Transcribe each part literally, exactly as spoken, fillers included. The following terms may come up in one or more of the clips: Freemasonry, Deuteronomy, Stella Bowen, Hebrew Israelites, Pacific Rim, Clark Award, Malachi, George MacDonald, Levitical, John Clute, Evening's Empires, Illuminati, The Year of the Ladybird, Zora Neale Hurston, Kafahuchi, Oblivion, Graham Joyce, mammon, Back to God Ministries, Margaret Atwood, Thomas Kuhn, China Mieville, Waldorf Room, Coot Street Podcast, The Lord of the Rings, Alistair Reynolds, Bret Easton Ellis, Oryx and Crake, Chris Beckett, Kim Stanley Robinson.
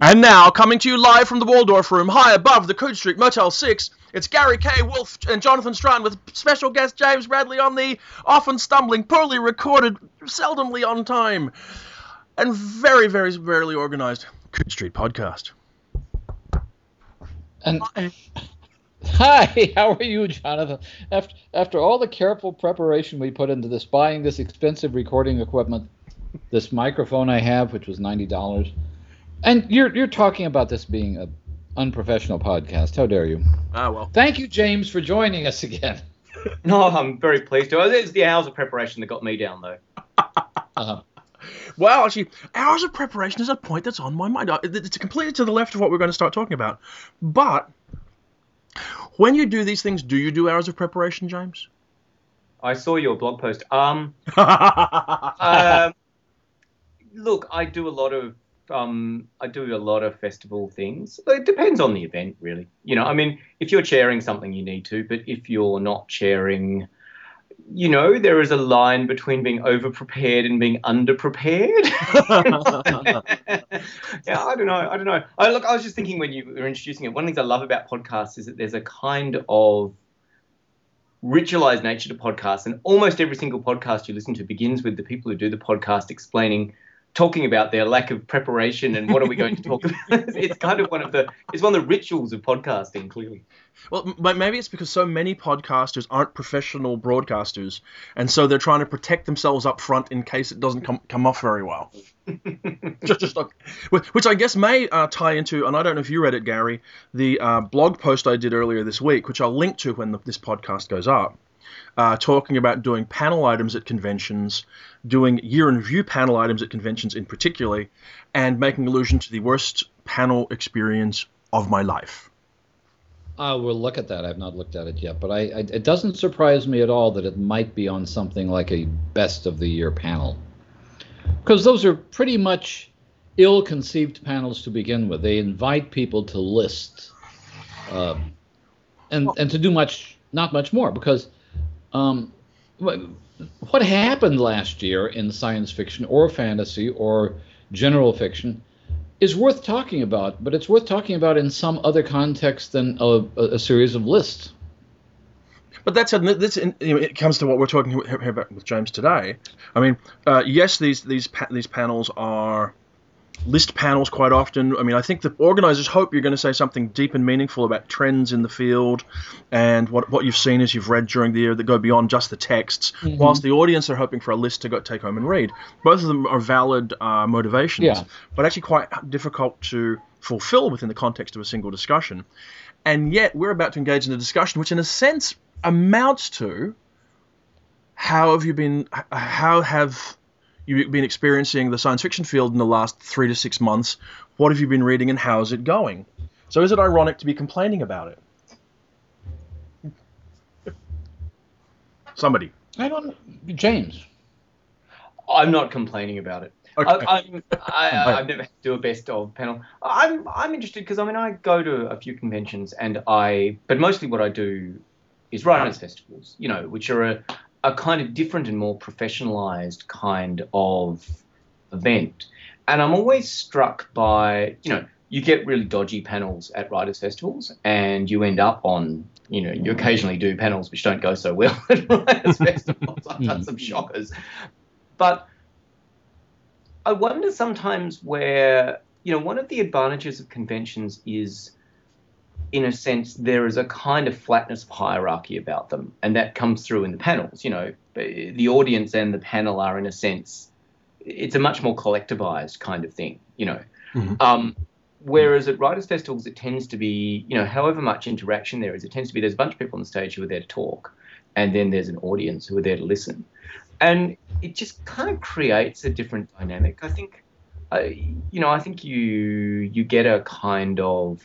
And now, coming to you live from the Waldorf Room, high above the Coot Street Motel six, it's Gary K. Wolf and Jonathan Strand with special guest James Bradley on the often stumbling, poorly recorded, seldomly on time, and very, very rarely organised Coot Street Podcast. And hi. hi, how are you, Jonathan? After, after all the careful preparation we put into this, buying this expensive recording equipment, this microphone I have, which was ninety dollars, and you're you're talking about this being an unprofessional podcast. How dare you? Ah, well. Thank you, James, for joining us again. No, I'm very pleased to. It's the hours of preparation that got me down, though. uh-huh. Well, actually, hours of preparation is a point that's on my mind. It's completely to the left of what we're going to start talking about. But when you do these things, do you do hours of preparation, James? I saw your blog post. Um, um Look, I do a lot of... Um, I do a lot of festival things. It depends on the event, really. You know, I mean, if you're chairing something, you need to. But if you're not chairing, you know, there is a line between being over-prepared and being under-prepared. yeah, I don't know. I don't know. I, look, I was just thinking when you were introducing it, one of the things I love about podcasts is that there's a kind of ritualized nature to podcasts. And almost every single podcast you listen to begins with the people who do the podcast explaining talking about their lack of preparation and what are we going to talk about. It's kind of one of the it's one of the rituals of podcasting, clearly. Well, but maybe it's because so many podcasters aren't professional broadcasters, and so they're trying to protect themselves up front in case it doesn't come, come off very well. just, just like, which I guess may uh, tie into, and I don't know if you read it, Gary, the uh, blog post I did earlier this week, which I'll link to when the, this podcast goes up. Uh, talking about doing panel items at conventions, doing year-in-review panel items at conventions in particular, and making allusion to the worst panel experience of my life. I will look at that. I've not looked at it yet, but I, I, it doesn't surprise me at all that it might be on something like a best-of-the-year panel, because those are pretty much ill-conceived panels to begin with. They invite people to list uh, and, and to do much, not much more, because... Um, what happened last year in science fiction or fantasy or general fiction is worth talking about, but it's worth talking about in some other context than a, a series of lists. But that's this. It comes to what we're talking about with James today. I mean, uh, yes, these these these panels are list panels quite often. I mean, I think the organizers hope you're going to say something deep and meaningful about trends in the field and what, what you've seen as you've read during the year that go beyond just the texts, mm-hmm. whilst the audience are hoping for a list to go take home and read. Both of them are valid uh, motivations, yeah. but actually quite difficult to fulfill within the context of a single discussion. And yet we're about to engage in a discussion which in a sense amounts to how have you been, how have... you've been experiencing the science fiction field in the last three to six months. What have you been reading and how's it going? So is it ironic to be complaining about it? Somebody. I don't know. James. I'm not complaining about it. Okay. I, I'm, I, I've never had to do a best of panel. I'm, I'm interested because, I mean, I go to a few conventions and I, but mostly what I do is writers' festivals, you know, which are a, a kind of different and more professionalized kind of event. And I'm always struck by, you know, you get really dodgy panels at writers' festivals and you end up on, you know, you occasionally do panels which don't go so well at writers' festivals. I've done some shockers. But I wonder sometimes where, you know, one of the advantages of conventions is, in a sense, there is a kind of flatness of hierarchy about them, and that comes through in the panels. You know, the audience and the panel are, in a sense, it's a much more collectivized kind of thing, you know. Mm-hmm. Um, whereas at writers' festivals, it tends to be, you know, however much interaction there is, it tends to be there's a bunch of people on the stage who are there to talk, and then there's an audience who are there to listen. And it just kind of creates a different dynamic. I think, uh, you know, I think you you get a kind of...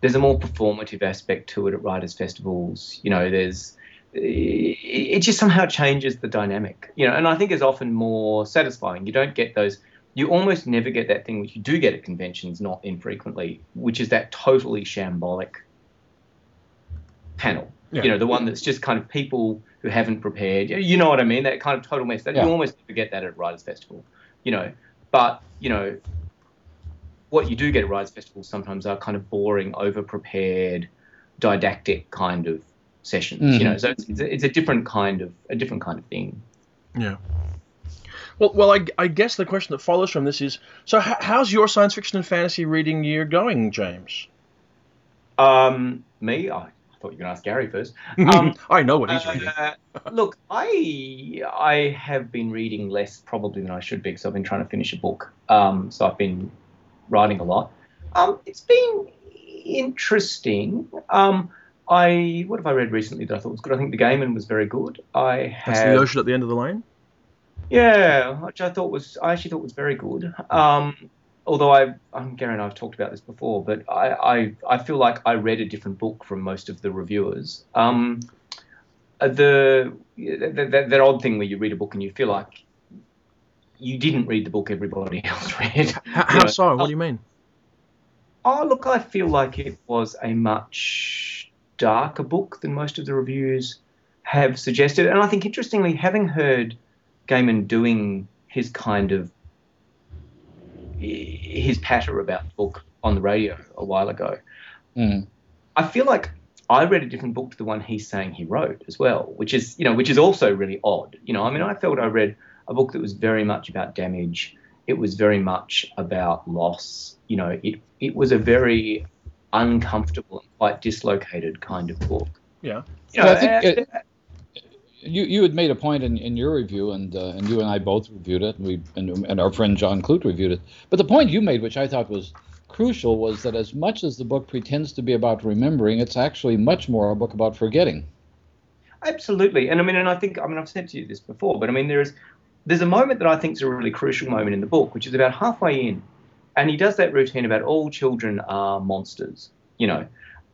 there's a more performative aspect to it at writers' festivals. You know, there's it just somehow changes the dynamic, you know, and I think it's often more satisfying. You don't get those, you almost never get that thing which you do get at conventions, not infrequently, which is that totally shambolic panel, yeah. you know, the one that's just kind of people who haven't prepared. You know what I mean? That kind of total mess. That yeah. You almost never get that at writers' festival, you know, but, you know, what you do get at writers' festivals sometimes are kind of boring, over-prepared, didactic kind of sessions. Mm-hmm. You know, so it's, it's, a, it's a different kind of a different kind of thing. Yeah. Well, well, I, I guess the question that follows from this is: so, h- how's your science fiction and fantasy reading year going, James? Um, me, I thought you were going to ask Gary first. Um, I know what he's uh, reading. Look, I I have been reading less probably than I should be because I've been trying to finish a book. Um, so I've been writing a lot. Um, it's been interesting. Um, I what have I read recently that I thought was good? I think The Gaiman was very good. I have, That's The Ocean at the End of the Lane. Yeah, which I thought was I actually thought was very good. Um, although I, um, Gary and I have talked about this before, but I, I, I feel like I read a different book from most of the reviewers. Um, the, the that, that odd thing where you read a book and you feel like you didn't read the book everybody else read. How, how so? What do you mean? Oh, look, I feel like it was a much darker book than most of the reviews have suggested, and I think interestingly, having heard Gaiman doing his kind of his patter about the book on the radio a while ago. Mm. I feel like I read a different book to the one he's saying he wrote as well, which is, you know, which is also really odd. You know, I mean, I felt I read a book that was very much about damage. It was very much about loss. You know, it it was a very uncomfortable and quite dislocated kind of book. Yeah. You know, well, I think it- You you had made a point in, in your review, and uh, and you and I both reviewed it, and we and, and our friend John Clute reviewed it. But the point you made, which I thought was crucial, was that as much as the book pretends to be about remembering, it's actually much more a book about forgetting. Absolutely, and I mean, and I think I mean I've said to you this before, but I mean there is there's a moment that I think is a really crucial moment in the book, which is about halfway in, and he does that routine about all children are monsters, you know.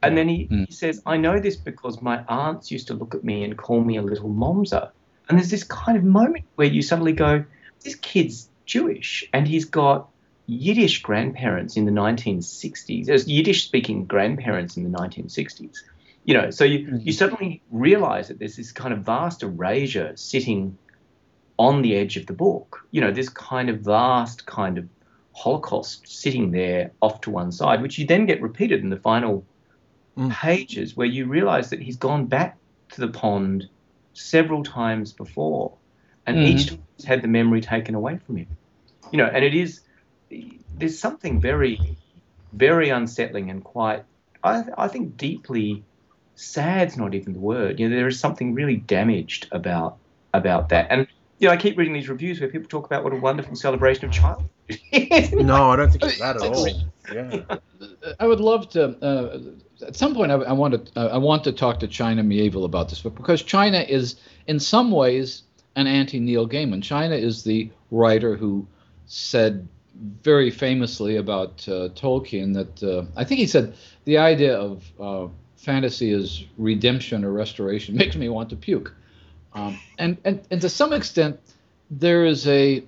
And then he, mm. he says, I know this because my aunts used to look at me and call me a little momser. And there's this kind of moment where you suddenly go, this kid's Jewish and he's got Yiddish grandparents in the nineteen sixties. There's Yiddish-speaking grandparents in the nineteen sixties. You know, so you, mm. you suddenly realize that there's this kind of vast erasure sitting on the edge of the book. You know, this kind of vast kind of Holocaust sitting there off to one side, which you then get repeated in the final pages where you realise that he's gone back to the pond several times before, and mm-hmm. each time he's had the memory taken away from him. You know, and it is there's something very, very unsettling and quite I, I think deeply sad's not even the word. You know, there is something really damaged about about that. And you know, I keep reading these reviews where people talk about what a wonderful celebration of childhood. No, I don't think it's that at all. Yeah. I would love to. Uh, at some point, I, I want to. Uh, I want to talk to China Mieville about this book because China is, in some ways, an anti-Neil Gaiman. China is the writer who said very famously about uh, Tolkien that uh, I think he said the idea of uh, fantasy is redemption or restoration makes me want to puke, um, and and and to some extent, there is a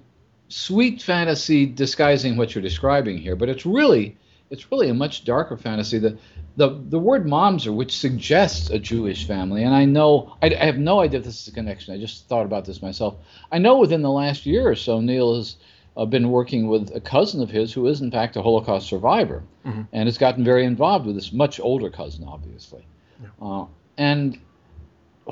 sweet fantasy disguising what you're describing here, but it's really it's really a much darker fantasy. The the, the word momser, which suggests a Jewish family, and I know I, I have no idea if this is a connection. I just thought about this myself. I know within the last year or so, Neil has uh, been working with a cousin of his who is in fact a Holocaust survivor, mm-hmm. and has gotten very involved with this much older cousin, obviously. Yeah. Uh, and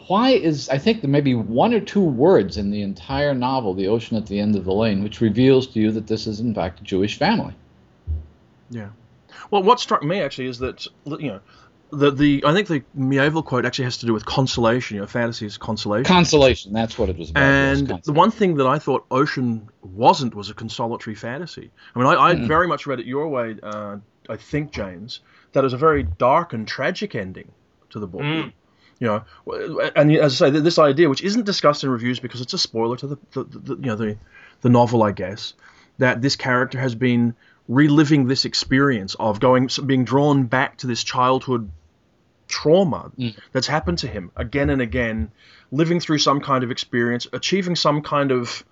why is, I think there may be one or two words in the entire novel, The Ocean at the End of the Lane, which reveals to you that this is, in fact, a Jewish family. Yeah. Well, what struck me, actually, is that, you know, the, the I think the Mieville quote actually has to do with consolation. You know, fantasy is consolation. Consolation, that's what it was about. And was the one thing that I thought Ocean wasn't was a consolatory fantasy. I mean, I, I mm-hmm. very much read it your way, uh, I think, James, that it was a very dark and tragic ending to the book. Mm. You know, and as I say, this idea, which isn't discussed in reviews because it's a spoiler to the, the, the you know, the, the novel, I guess, that this character has been reliving this experience of going, being drawn back to this childhood trauma mm. that's happened to him again and again, living through some kind of experience, achieving some kind of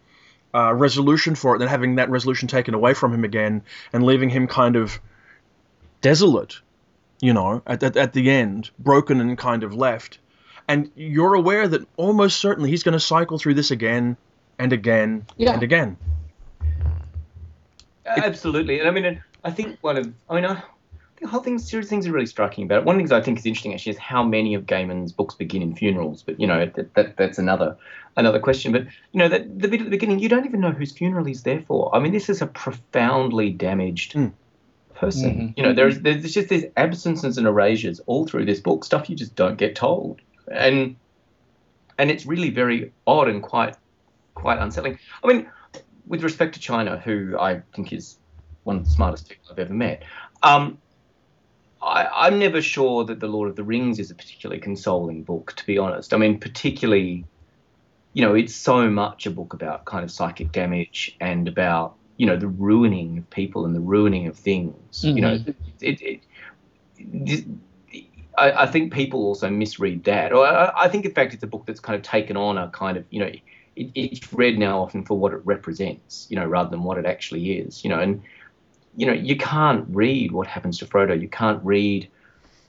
uh, resolution for it, then having that resolution taken away from him again, and leaving him kind of desolate. You know, at, at at the end, broken and kind of left. And you're aware that almost certainly he's going to cycle through this again and again yeah. and again. Absolutely. And I mean, I think one of, I mean, I, the whole thing, series things are really striking about it. One of the things I think is interesting actually is how many of Gaiman's books begin in funerals, but you know that, that that's another another question. But you know that the bit at the beginning, you don't even know whose funeral he's there for. I mean, this is a profoundly damaged mm. person. Mm-hmm. You know, there's there's just these absences and erasures all through this book, stuff you just don't get told, and and it's really very odd and quite quite unsettling. I mean, with respect to China, who I think is one of the smartest people I've ever met. Um, I, I'm never sure that The Lord of the Rings is a particularly consoling book, to be honest. I mean, particularly, you know, it's so much a book about kind of psychic damage and about, you know, the ruining of people and the ruining of things. Mm-hmm. You know, it, it, it, I, I think people also misread that. Or I, I think, in fact, it's a book that's kind of taken on a kind of, you know, it, it's read now often for what it represents, you know, rather than what it actually is, you know, and you know, you can't read what happens to Frodo. You can't read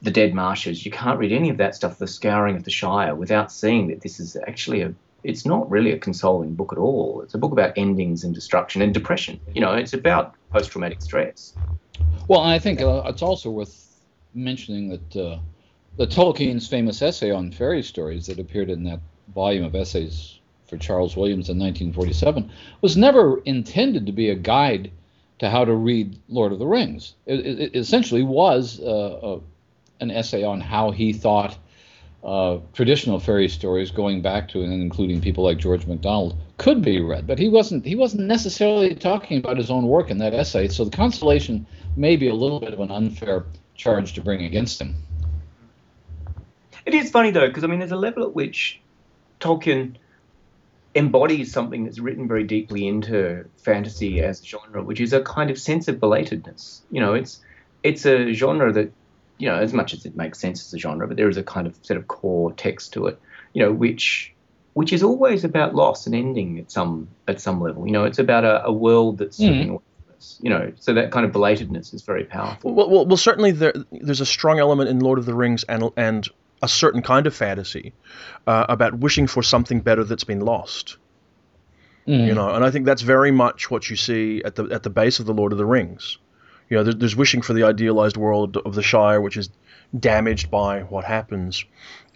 the dead marshes. You can't read any of that stuff, the scouring of the Shire, without seeing that this is actually a, it's not really a consoling book at all. It's a book about endings and destruction and depression. You know, it's about post-traumatic stress. Well, I think uh, it's also worth mentioning that uh, the Tolkien's famous essay on fairy stories that appeared in that volume of essays for Charles Williams in nineteen forty-seven was never intended to be a guide to how to read Lord of the Rings. It, it, it essentially was uh, a, an essay on how he thought uh, traditional fairy stories, going back to and including people like George MacDonald, could be read. But he wasn't he wasn't necessarily talking about his own work in that essay. So the consolation may be a little bit of an unfair charge to bring against him. It is funny though, because I mean, there's a level at which Tolkien embodies something that's written very deeply into fantasy as a genre, which is a kind of sense of belatedness. You know, it's it's a genre that, you know, as much as it makes sense as a genre, but there is a kind of sort of core text to it, you know, which which is always about loss and ending at some at some level. You know, it's about a, a world that's mm. slipping away. You know, so that kind of belatedness is very powerful. Well, well, well certainly there, there's a strong element in Lord of the Rings and and a certain kind of fantasy uh, about wishing for something better that's been lost. Mm. You know, and I think that's very much what you see at the at the base of The Lord of the Rings. You know, there, there's wishing for the idealized world of the Shire, which is damaged by what happens.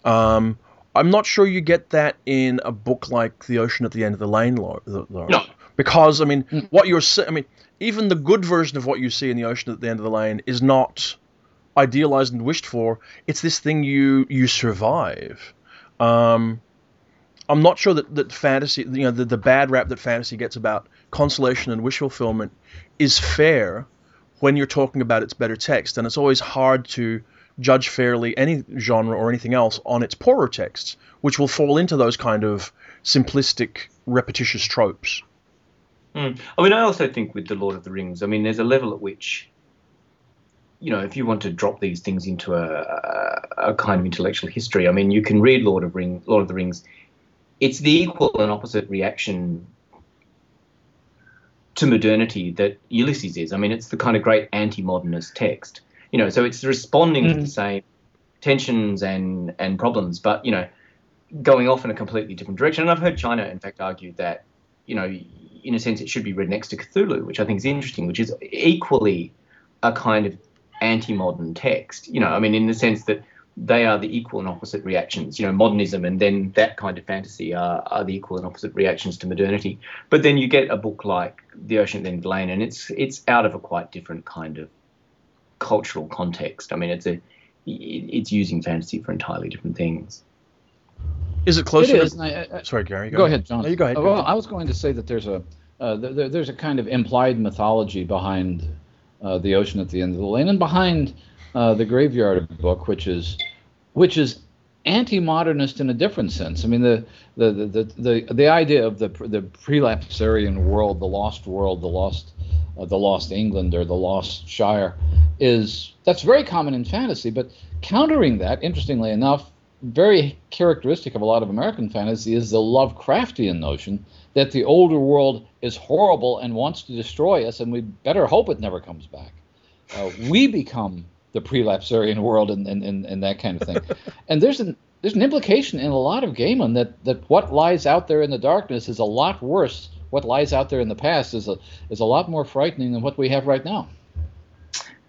Um, I'm not sure you get that in a book like The Ocean at the End of the Lane, Lord, Lord. No. Because, I mean, mm. what you're see- I mean, even the good version of what you see in The Ocean at the End of the Lane is not idealized and wished for. It's this thing you you survive. Um, I'm not sure that, that fantasy, you know, the, the bad rap that fantasy gets about consolation and wish fulfillment is fair when you're talking about its better text, and it's always hard to judge fairly any genre or anything else on its poorer texts, which will fall into those kind of simplistic, repetitious tropes. Mm. I mean, I also think with The Lord of the Rings, I mean, there's a level at which, you know, if you want to drop these things into a, a, a kind of intellectual history, I mean, you can read Lord of Ring, Lord of the Rings. It's the equal and opposite reaction to modernity that Ulysses is. I mean, it's the kind of great anti-modernist text. You know, so it's responding mm. to the same tensions and, and problems, but, you know, going off in a completely different direction. And I've heard China, in fact, argue that, you know, in a sense it should be read next to Cthulhu, which I think is interesting, which is equally a kind of anti-modern text, you know, I mean, in the sense that they are the equal and opposite reactions, you know, modernism and then that kind of fantasy are, are the equal and opposite reactions to modernity. But then you get a book like The Ocean at the End of the Lane, and it's it's out of a quite different kind of cultural context. I mean, it's a it's using fantasy for entirely different things. Is it closer? It is, to, I, I, sorry, Gary. Go, go ahead, John. No, you go ahead. Go oh, well, ahead. I was going to say that there's a uh, there, there's a kind of implied mythology behind Uh, The Ocean at the End of the Lane, and behind uh, The Graveyard Book, which is which is anti-modernist in a different sense. I mean, the the the the the, the idea of the the prelapsarian world, the lost world, the lost uh, the lost England or the lost Shire, is that's very common in fantasy. But countering that, interestingly enough, very characteristic of a lot of American fantasy is the Lovecraftian notion that the older world is horrible and wants to destroy us, and we better hope it never comes back. Uh, we become the prelapsarian world and, and, and, and that kind of thing. And there's an there's an implication in a lot of Gaiman that, that what lies out there in the darkness is a lot worse. What lies out there in the past is a is a lot more frightening than what we have right now.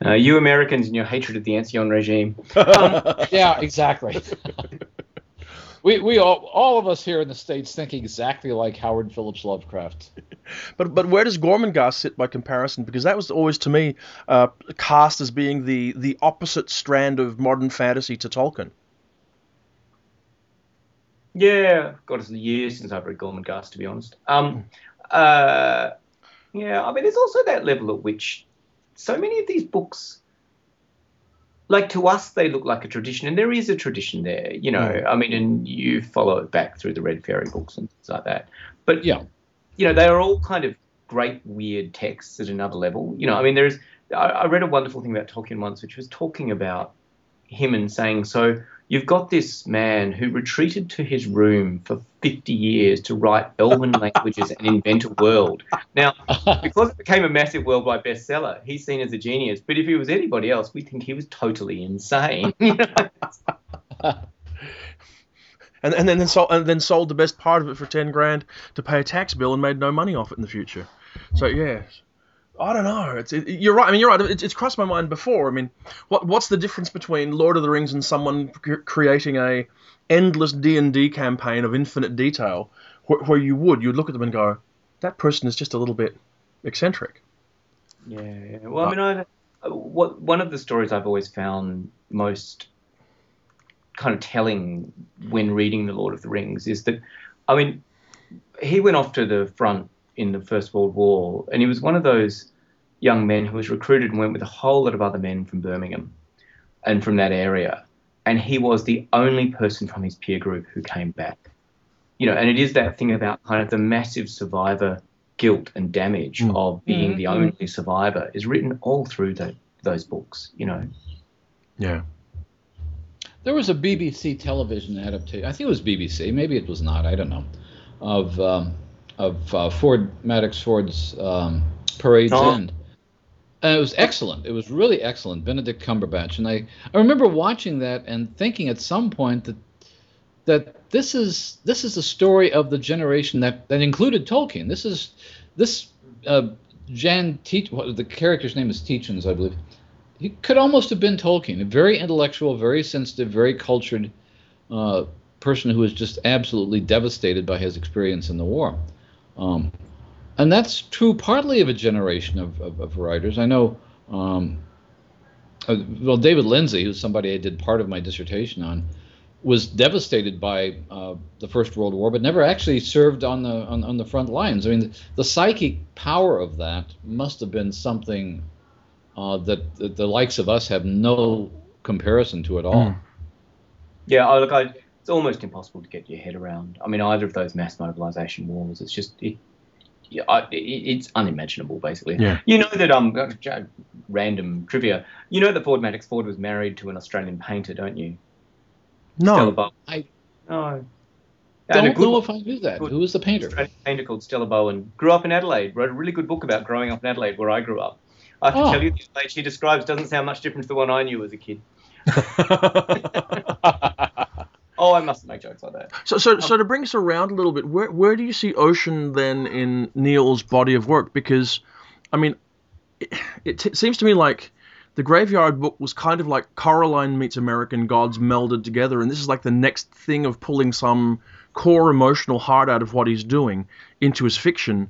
Uh, you Americans and your hatred of the Ancien regime. Um, yeah, exactly. We we all, all of us here in the States think exactly like Howard Phillips Lovecraft. But but where does Gormenghast sit by comparison? Because that was always, to me, uh, cast as being the, the opposite strand of modern fantasy to Tolkien. Yeah, God, it's a year since I've read Gormenghast, to be honest. Um, uh, yeah, I mean, there's also that level at which so many of these books, like, to us, they look like a tradition, and there is a tradition there, you know. Mm. I mean, and you follow it back through the Red Fairy books and things like that. But, yeah, you know, they are all kind of great, weird texts at another level. You know, I mean, there is – I read a wonderful thing about Tolkien once, which was talking about him and saying, so you've got this man who retreated to his room for fifty years to write Elven languages and invent a world. Now, because it became a massive worldwide bestseller, he's seen as a genius. But if he was anybody else, we think he was totally insane. You know? and, and, then sold, and then sold the best part of it for ten grand to pay a tax bill and made no money off it in the future. So, yeah. I don't know. It's, it, you're right. I mean, you're right. It's, it's crossed my mind before. I mean, what what's the difference between Lord of the Rings and someone c- creating a endless D and D campaign of infinite detail, wh- where you would you'd look at them and go, that person is just a little bit eccentric. Yeah. yeah. Well, I mean, I've, what one of the stories I've always found most kind of telling when reading The Lord of the Rings is that, I mean, he went off to the front in the First World War, and he was one of those young men who was recruited and went with a whole lot of other men from Birmingham and from that area, and he was the only person from his peer group who came back. You know, and it is that thing about kind of the massive survivor guilt and damage mm. of being mm-hmm. the only survivor is written all through the, those books, you know. Yeah. There was a B B C television adaptation, I think it was B B C, maybe it was not, I don't know, of... Um, of uh, Ford Maddox Ford's um, Parade's oh. End. And it was excellent. It was really excellent, Benedict Cumberbatch. And I, I remember watching that and thinking at some point that that this is this is the story of the generation that, that included Tolkien. This is this uh, Jan Teach, well, the character's name is Teachins, I believe. He could almost have been Tolkien, a very intellectual, very sensitive, very cultured uh, person who was just absolutely devastated by his experience in the war. Um, and that's true partly of a generation of, of, of writers. I know, um, uh, well, David Lindsay, who's somebody I did part of my dissertation on, was devastated by uh, the First World War, but never actually served on the on, on the front lines. I mean, the, the psychic power of that must have been something uh, that, that the likes of us have no comparison to at all. Yeah, I look, I... it's almost impossible to get your head around. I mean, either of those mass mobilization wars, it's just, it, it, it's unimaginable, basically. Yeah. You know that, um, random trivia, you know that Ford Maddox Ford was married to an Australian painter, don't you? No. Stella Bowen. I no. don't good, know if I knew that. Good, Who was the painter? Australian painter called Stella Bowen. Grew up in Adelaide, wrote a really good book about growing up in Adelaide, where I grew up. I have to oh. tell you, the Adelaide she describes doesn't sound much different to the one I knew as a kid. Oh, I mustn't make jokes like that. So, so, um, so to bring us around a little bit, where, where do you see Ocean then in Neil's body of work? Because, I mean, it, it t- seems to me like the Graveyard Book was kind of like Coraline meets American Gods melded together, and this is like the next thing of pulling some core emotional heart out of what he's doing into his fiction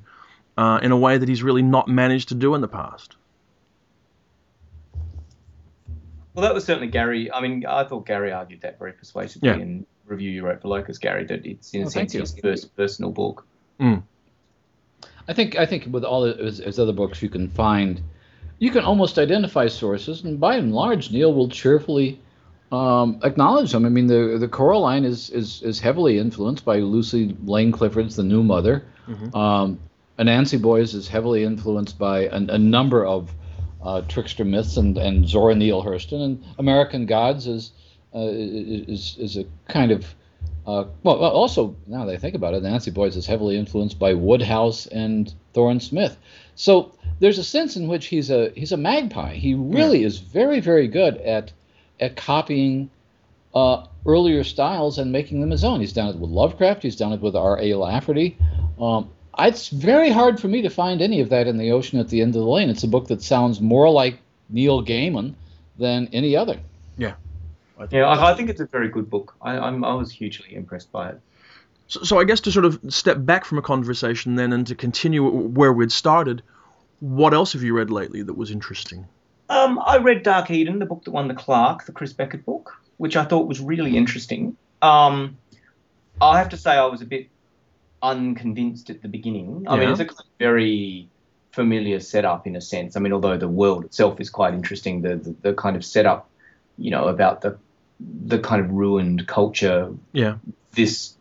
uh, in a way that he's really not managed to do in the past. Well, that was certainly Gary. I mean, I thought Gary argued that very persuasively yeah. in the review you wrote for Locus, Gary, that it's, in a well, sense, his first personal book. Mm. I think I think with all his, his other books you can find, you can almost identify sources, and by and large, Neil will cheerfully um, acknowledge them. I mean, the the Coraline is, is, is heavily influenced by Lucy Lane Clifford's The New Mother. Mm-hmm. Um, Anansi Boys is heavily influenced by an, a number of Uh, trickster myths and, and Zora Neale Hurston, and American Gods is uh, is is a kind of uh, well. Also, now that I think about it, Anansi Boys is heavily influenced by Woodhouse and Thorne Smith. So there's a sense in which he's a he's a magpie. He really yeah. is very very good at at copying uh, earlier styles and making them his own. He's done it with Lovecraft. He's done it with R A Lafferty. Um, It's very hard for me to find any of that in The Ocean at the End of the Lane. It's a book that sounds more like Neil Gaiman than any other. Yeah. I think yeah, I, I think it's a very good book. I, I'm, I was hugely impressed by it. So, so I guess to sort of step back from a conversation then and to continue where we'd started, what else have you read lately that was interesting? Um, I read Dark Eden, the book that won the Clark, the Chris Beckett book, which I thought was really interesting. Um, I have to say I was a bit unconvinced at the beginning. I yeah. mean, it's a very familiar setup in a sense. I mean, although the world itself is quite interesting, the the, the kind of setup, you know, about the the kind of ruined culture, yeah. this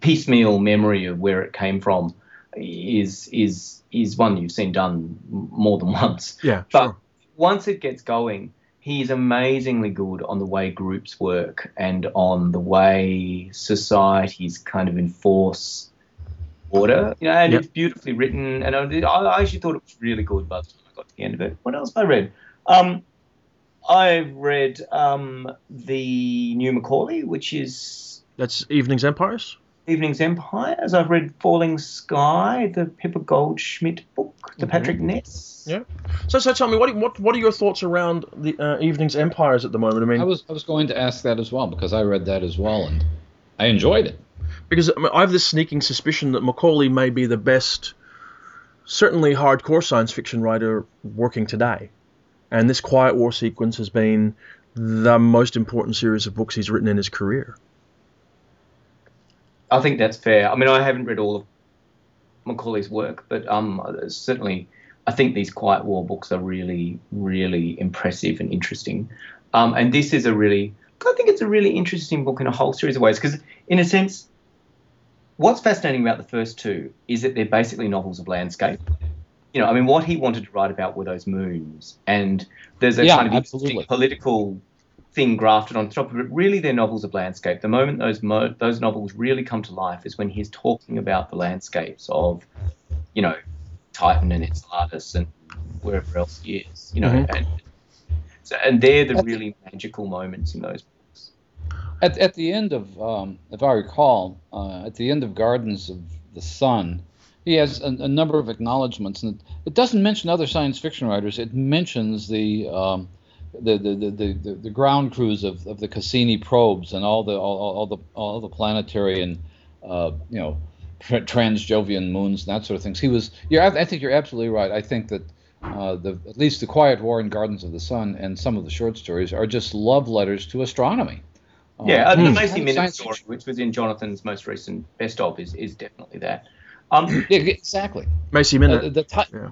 piecemeal memory of where it came from is is is one you've seen done more than once. Yeah, but sure. Once it gets going, he's amazingly good on the way groups work and on the way societies kind of enforce order. You know, and yep. It's beautifully written. And I, I actually thought it was really good by the time I got to the end of it. What else have I read? Um, I've read um, the new McAuley, which is... That's Evening's Empires? Evening's Empires. I've read Falling Sky, the Pippa Goldschmidt book, the mm-hmm. Patrick Ness. Yeah. So, so tell me, what what what are your thoughts around the uh, Evening's Empires at the moment? I mean, I was I was going to ask that as well because I read that as well and I enjoyed it. Because I mean, I have this sneaking suspicion that McAuley may be the best, certainly hardcore science fiction writer working today, and this Quiet War sequence has been the most important series of books he's written in his career. I think that's fair. I mean, I haven't read all of McAuley's work, but um, certainly I think these Quiet War books are really, really impressive and interesting. Um, and this is a really, I think it's a really interesting book in a whole series of ways because, in a sense, what's fascinating about the first two is that they're basically novels of landscape. You know, I mean, what he wanted to write about were those moons, and there's a yeah, kind of absolutely. political thing grafted on top of it. Really, they're novels of landscape. The moment those mo- those novels really come to life is when he's talking about the landscapes of, you know, Titan and Enceladus and wherever else he is, you know. Mm-hmm. And so, and they're the at really the, magical moments in those books. At at the end of, um, if I recall, uh, at the end of Gardens of the Sun, he has a, a number of acknowledgments, and it doesn't mention other science fiction writers. It mentions the um, The the, the, the the ground crews of, of the Cassini probes and all the all, all the all the planetary and uh, you know tra- transjovian moons and that sort of things. He was yeah I, I think you're absolutely right. I think that uh, the at least the Quiet War and Gardens of the Sun and some of the short stories are just love letters to astronomy. Yeah, uh, mm. the Macy Minute story, which was in Jonathan's most recent best of, is is definitely that. Um, yeah, exactly. Macy Minute. Uh, the t- yeah.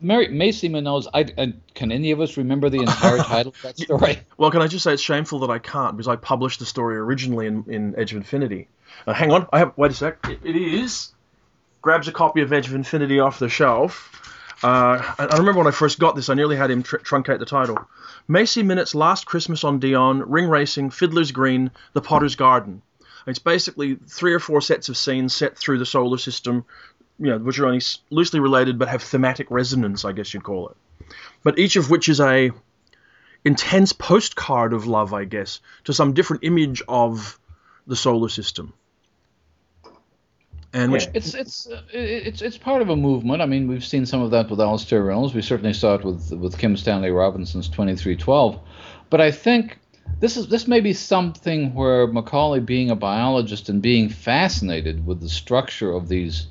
Mary, Macy Minnow's, I, I, can any of us remember the entire title of that story? Well, can I just say it's shameful that I can't because I published the story originally in, in Edge of Infinity. Uh, hang on, I have. Wait a sec. It, it is, grabs a copy of Edge of Infinity off the shelf. Uh, I, I remember when I first got this, I nearly had him tr- truncate the title. Macy Minutte's Last Christmas on Dion, Ring Racing, Fiddler's Green, The Potter's Garden. It's basically three or four sets of scenes set through the solar system, you know, which are only loosely related but have thematic resonance, I guess you'd call it. But each of which is a intense postcard of love, I guess, to some different image of the solar system. And yeah, which it's it's uh, it's it's part of a movement. I mean, we've seen some of that with Alistair Reynolds. We certainly saw it with with Kim Stanley Robinson's twenty-three twelve. But I think this is this may be something where McAuley, being a biologist and being fascinated with the structure of these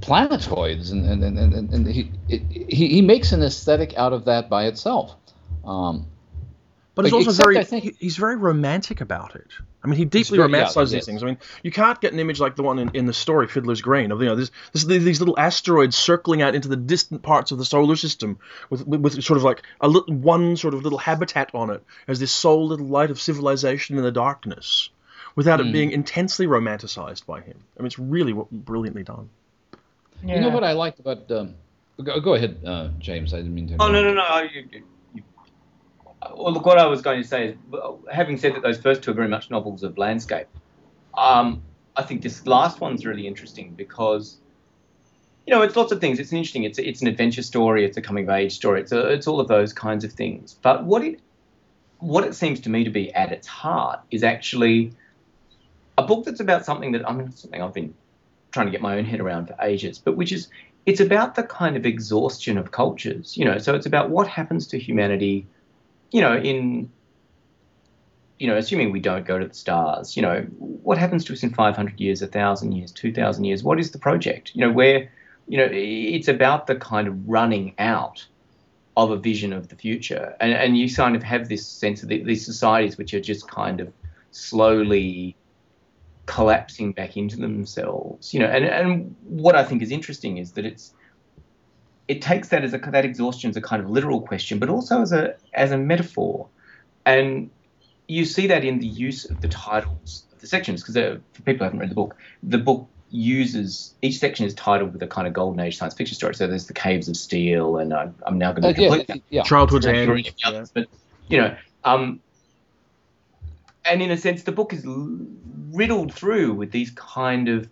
planetoids, and and, and, and, and he, he he makes an aesthetic out of that by itself. Um, but it's also very, I think, he's very romantic about it. I mean, he deeply very, romanticizes yeah, these things. I mean, you can't get an image like the one in, in the story, Fiddler's Green, of, you know, this, this, these little asteroids circling out into the distant parts of the solar system with with, with sort of like a little, one sort of little habitat on it as this sole little light of civilization in the darkness without mm. it being intensely romanticized by him. I mean, it's really brilliantly done. Yeah. You know what I liked about... Um, go, go ahead, uh, James. I didn't mean to... Oh, no, no, no. You, you, you, well, look, what I was going to say is, having said that those first two are very much novels of landscape, um, I think this last one's really interesting because, you know, it's lots of things. It's an interesting... It's it's an adventure story. It's a coming-of-age story. It's a, it's all of those kinds of things. But what it what it seems to me to be at its heart is actually a book that's about something that... I mean, something I've been... trying to get my own head around for ages, but which is it's about the kind of exhaustion of cultures, you know. So it's about what happens to humanity, you know, in, you know, assuming we don't go to the stars, you know, what happens to us in five hundred years, one thousand years, two thousand years? What is the project? You know, where, you know, it's about the kind of running out of a vision of the future. And, and you kind of have this sense of the, these societies which are just kind of slowly collapsing back into themselves, you know. And, and what I think is interesting is that it's, it takes that as a, that exhaustion as a kind of literal question, but also as a, as a metaphor. And you see that in the use of the titles of the sections, because for people who haven't read the book, the book uses, each section is titled with a kind of golden age science fiction story. So there's the Caves of Steel, and I'm, I'm now going to uh, complete yeah, yeah. Childhood's End. Yeah. But, you know, um, and in a sense, the book is riddled through with these kind of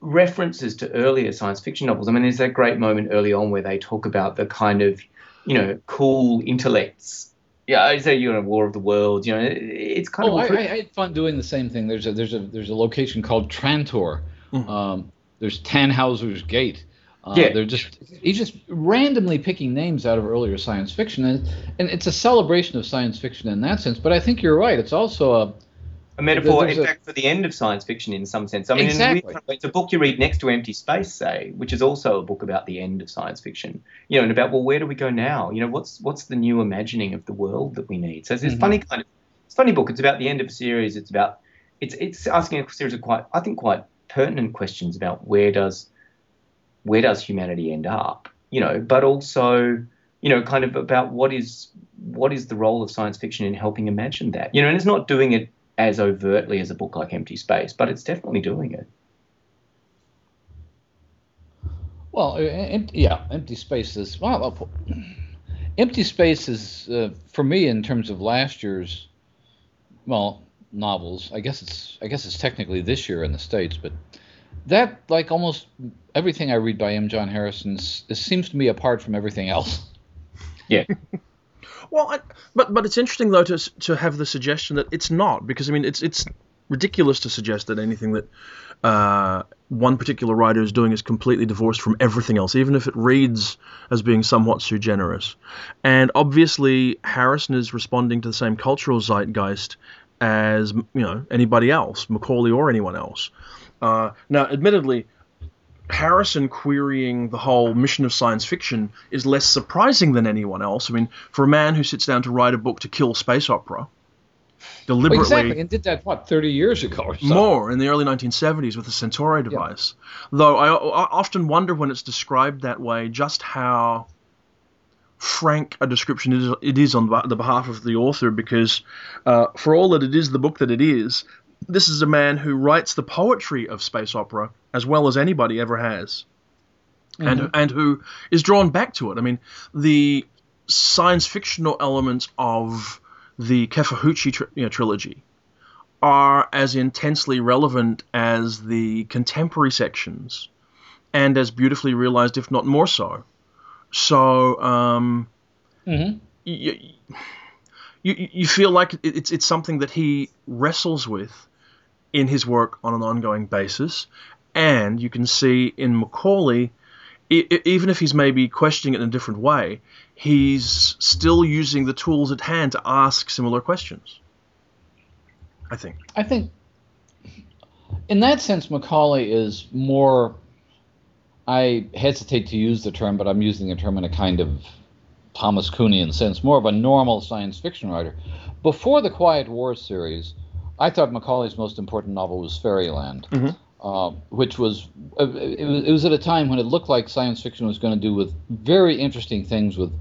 references to earlier science fiction novels. I mean, there's that great moment early on where they talk about the kind of, you know, cool intellects. Yeah, I say you're in a War of the Worlds. You know, it's kind oh, of. Oh, I, I had fun doing the same thing. There's a there's a there's a location called Trantor. Mm-hmm. Um, there's Tannhauser's Gate. Uh, yeah. They're just he's just randomly picking names out of earlier science fiction, and and it's a celebration of science fiction in that sense. But I think you're right. It's also a a metaphor, in a, fact, for the end of science fiction in some sense. I mean, exactly. It's a book you read next to Empty Space, say, which is also a book about the end of science fiction, you know, and about, well, where do we go now? You know, what's what's the new imagining of the world that we need? So it's this mm-hmm. funny kind of, it's a funny book. It's about the end of a series. It's about, it's it's asking a series of quite, I think, quite pertinent questions about where does, where does humanity end up, you know, but also, you know, kind of about what is, what is the role of science fiction in helping imagine that, you know, and it's not doing it as overtly as a book like Empty Space, but it's definitely doing it. Well, yeah, Empty Space is, well, Empty Space is, uh, for me, in terms of last year's, well, novels, I guess it's, I guess it's technically this year in the States, but that, like almost everything I read by M. John Harrison, it seems to me apart from everything else. Yeah. Well, I, but but it's interesting though to to have the suggestion that it's not, because I mean it's it's ridiculous to suggest that anything that uh, one particular writer is doing is completely divorced from everything else, even if it reads as being somewhat sui generis. And obviously Harrison is responding to the same cultural zeitgeist as, you know, anybody else, McAuley or anyone else. Uh, now, admittedly, Harrison querying the whole mission of science fiction is less surprising than anyone else. I mean, for a man who sits down to write a book to kill space opera, deliberately... Exactly, and did that, what, thirty years ago or so? More, in the early nineteen seventies with the Centauri device. Yeah. Though I, I often wonder when it's described that way just how frank a description it is, it is on the behalf of the author, because uh, for all that it is the book that it is, this is a man who writes the poetry of space opera as well as anybody ever has, mm-hmm. and and who is drawn back to it. I mean, the science fictional elements of the Kafahuchi tr- you know, trilogy are as intensely relevant as the contemporary sections, and as beautifully realized, if not more so. So, um, mm-hmm. you, you you feel like it's it's something that he wrestles with in his work on an ongoing basis. And you can see in McAuley, I- I- even if he's maybe questioning it in a different way, he's still using the tools at hand to ask similar questions, I think. I think in that sense, McAuley is more, I hesitate to use the term, but I'm using the term in a kind of Thomas Kuhnian sense, more of a normal science fiction writer. Before the Quiet War series, I thought McAuley's most important novel was Fairyland, mm-hmm. uh, which was uh, it was it was at a time when it looked like science fiction was going to do with very interesting things with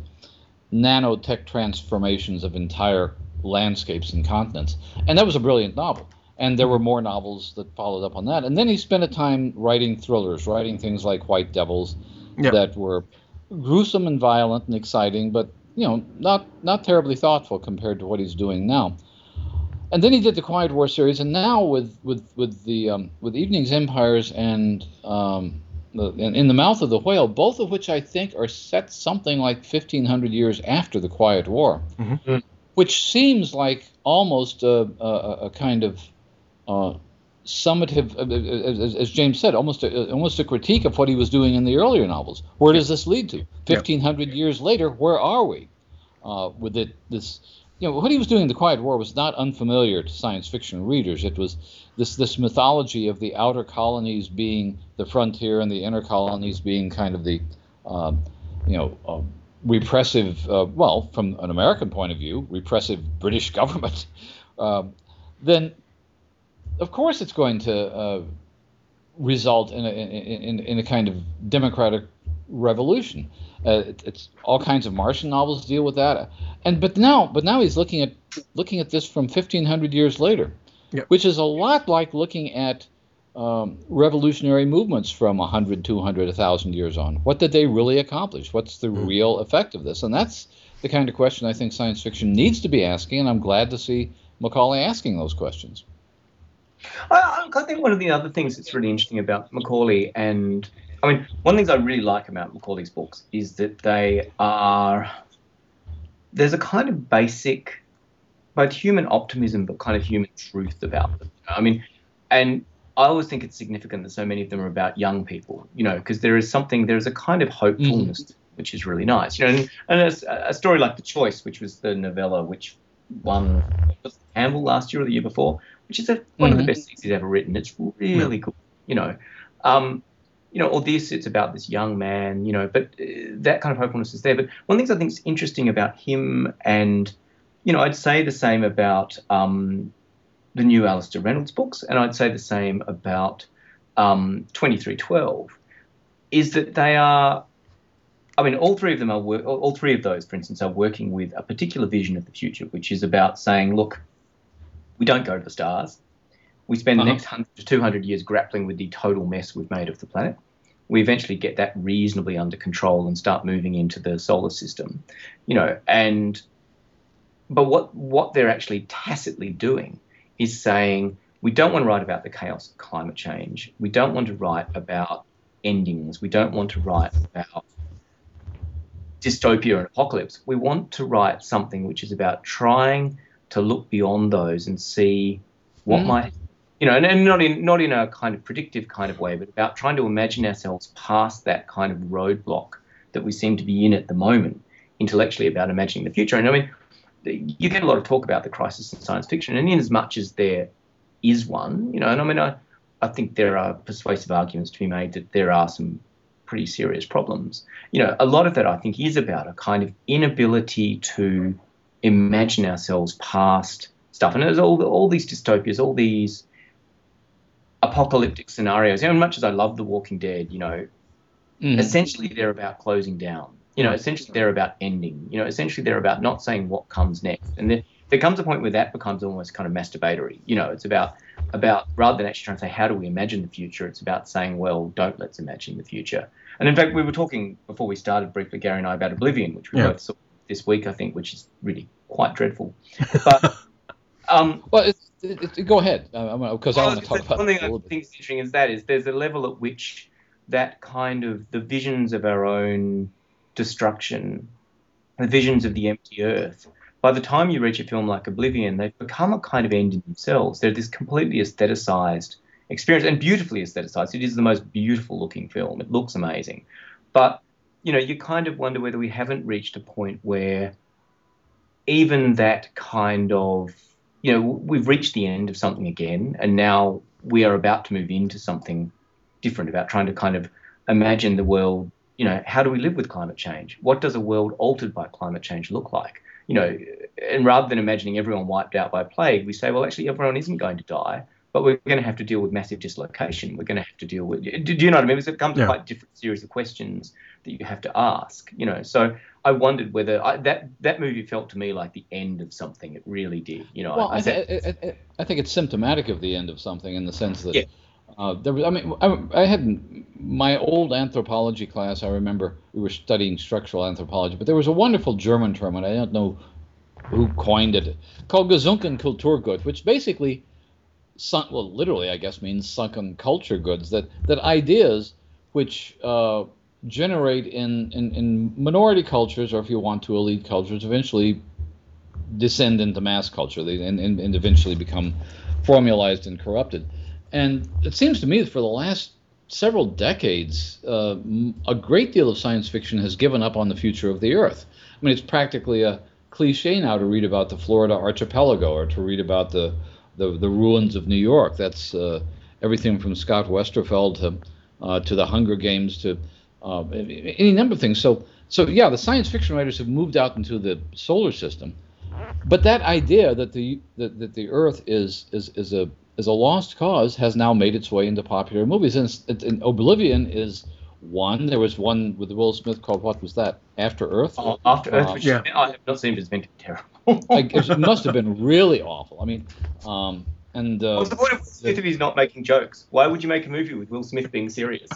nanotech transformations of entire landscapes and continents, and that was a brilliant novel. And there were more novels that followed up on that. And then he spent a time writing thrillers, writing things like White Devils, yeah. that were gruesome and violent and exciting, but you know not not terribly thoughtful compared to what he's doing now. And then he did the Quiet War series, and now with with with the um, with Evening's Empires and um, the, and In the Mouth of the Whale, both of which I think are set something like fifteen hundred years after the Quiet War, mm-hmm. which seems like almost a, a, a kind of uh, summative, as James said, almost a, almost a critique of what he was doing in the earlier novels. Where does this lead to? fifteen hundred years later, where are we? Uh, with it, this, you know, what he was doing in The Quiet War was not unfamiliar to science fiction readers. It was this this mythology of the outer colonies being the frontier and the inner colonies being kind of the, uh, you know, uh, repressive, uh, well, from an American point of view, repressive British government. Uh, then, of course, it's going to uh, result in a, in, in a kind of democratic revolution. Uh, it, it's all kinds of Martian novels deal with that. And but now, but now he's looking at looking at this from fifteen hundred years later, yep. which is a lot like looking at um, revolutionary movements from one hundred, two hundred, one thousand years on. What did they really accomplish? What's the mm. real effect of this? And that's the kind of question I think science fiction needs to be asking. And I'm glad to see McAuley asking those questions. I, I think one of the other things that's really interesting about McAuley, and I mean, one of the things I really like about McAuley's books is that they are, there's a kind of basic, both human optimism, but kind of human truth about them. I mean, and I always think it's significant that so many of them are about young people, you know, because there is something, there's a kind of hopefulness, mm-hmm. which is really nice. You know, and, and a, a story like The Choice, which was the novella, which won Campbell last year or the year before, which is a, one mm-hmm. of the best things he's ever written. It's really cool, you know. Um, you know, or this, it's about this young man, you know, but uh, that kind of hopefulness is there. But one of the things I think is interesting about him, and, you know, I'd say the same about um, the new Alistair Reynolds books, and I'd say the same about um, twenty-three twelve, is that they are, I mean, all three of them are, wor- all three of those, for instance, are working with a particular vision of the future, which is about saying, look, we don't go to the stars. We spend uh-huh. the next one hundred to two hundred years grappling with the total mess we've made of the planet. We eventually get that reasonably under control and start moving into the solar system, you know. And but what what they're actually tacitly doing is saying we don't want to write about the chaos of climate change. We don't want to write about endings. We don't want to write about dystopia and apocalypse. We want to write something which is about trying to look beyond those and see what mm. might, you know, and, and not in not in a kind of predictive kind of way, but about trying to imagine ourselves past that kind of roadblock that we seem to be in at the moment, intellectually about imagining the future. And I mean, you get a lot of talk about the crisis in science fiction, and in as much as there is one, you know, and I mean, I, I think there are persuasive arguments to be made that there are some pretty serious problems. You know, a lot of that I think is about a kind of inability to imagine ourselves past stuff. And there's all all these dystopias, all these apocalyptic scenarios. You know, as much as I love The Walking Dead, you know, mm. essentially they're about closing down. You know, essentially they're about ending. You know, essentially they're about not saying what comes next. And there, there comes a point where that becomes almost kind of masturbatory. You know, it's about about rather than actually trying to say how do we imagine the future, it's about saying, well, don't let's imagine the future. And in fact, we were talking before we started briefly, Gary and I, about Oblivion, which we yeah. both saw this week, I think, which is really quite dreadful. But um, well, it's, it's, go ahead, because uh, I want to talk about one thing. I think is interesting is that is there's a level at which that kind of the visions of our own destruction, the visions of the empty earth. By the time you reach a film like Oblivion, they've become a kind of end in themselves. They're this completely aestheticized experience, and beautifully aestheticized. It is the most beautiful looking film. It looks amazing, but you know, you kind of wonder whether we haven't reached a point where even that kind of, you know, we've reached the end of something again, and now we are about to move into something different about trying to kind of imagine the world, you know, how do we live with climate change? What does a world altered by climate change look like? You know, and rather than imagining everyone wiped out by plague, we say, well, actually, everyone isn't going to die, but we're going to have to deal with massive dislocation. We're going to have to deal with, do you know what I mean? It becomes yeah. a quite different series of questions that you have to ask, you know. So I wondered whether I, that that movie felt to me like the end of something. It really did, you know. Well, I, I, th- I, I, I think it's symptomatic of the end of something in the sense that yeah. uh, there was. I mean, I, I had my old anthropology class. I remember we were studying structural anthropology, but there was a wonderful German term, and I don't know who coined it, called Gesunken Kulturgut, which basically. Sunk, well, literally, I guess, means sunken culture goods, that, that ideas which uh, generate in, in, in minority cultures, or if you want to, elite cultures, eventually descend into mass culture they, and, and, and eventually become formalized and corrupted. And it seems to me that for the last several decades, uh, a great deal of science fiction has given up on the future of the Earth. I mean, it's practically a cliche now to read about the Florida archipelago or to read about the the, the ruins of New York. That's uh, everything from Scott Westerfeld to uh, to the Hunger Games to uh, any number of things. So, so yeah, the science fiction writers have moved out into the solar system, but that idea that the that, that the Earth is is is a is a lost cause has now made its way into popular movies. And, and Oblivion is one. There was one with Will Smith called, what was that? After Earth? Oh, After Earth, um, which yeah. I have not seen, it's been terrible. I, it must have been really awful. I mean, um, and... Uh, What's the point of Will Smith if he's not making jokes? Why would you make a movie with Will Smith being serious?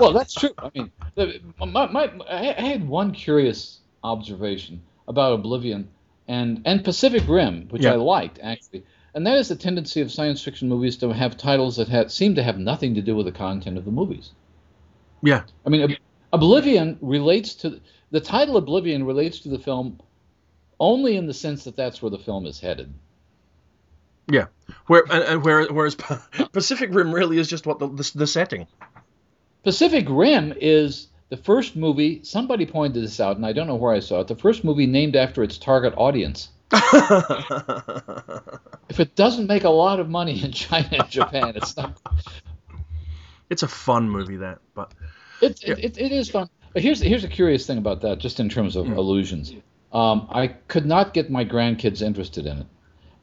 Well, that's true. I mean, my, my, I had one curious observation about Oblivion and, and Pacific Rim, which yeah. I liked, actually. And that is the tendency of science fiction movies to have titles that have, seem to have nothing to do with the content of the movies. Yeah. I mean, Ob- Oblivion relates to – the title Oblivion relates to the film only in the sense that that's where the film is headed. Yeah. Where, and, and where, whereas Pacific Rim really is just what the, the, the setting. Pacific Rim is the first movie – somebody pointed this out, and I don't know where I saw it – the first movie named after its target audience. If it doesn't make a lot of money in China and Japan, it's not. It's a fun movie, that, but it yeah. it, it, it is fun. But here's here's a curious thing about that, just in terms of mm. allusions. Um, I could not get my grandkids interested in it,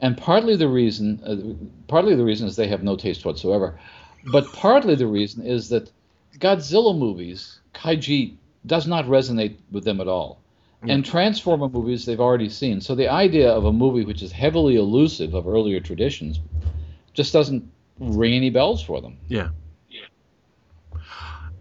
and partly the reason, uh, partly the reason is they have no taste whatsoever, but partly the reason is that Godzilla movies, kaiji, does not resonate with them at all. And Transformer movies they've already seen. So the idea of a movie which is heavily elusive of earlier traditions just doesn't ring any bells for them. Yeah. yeah.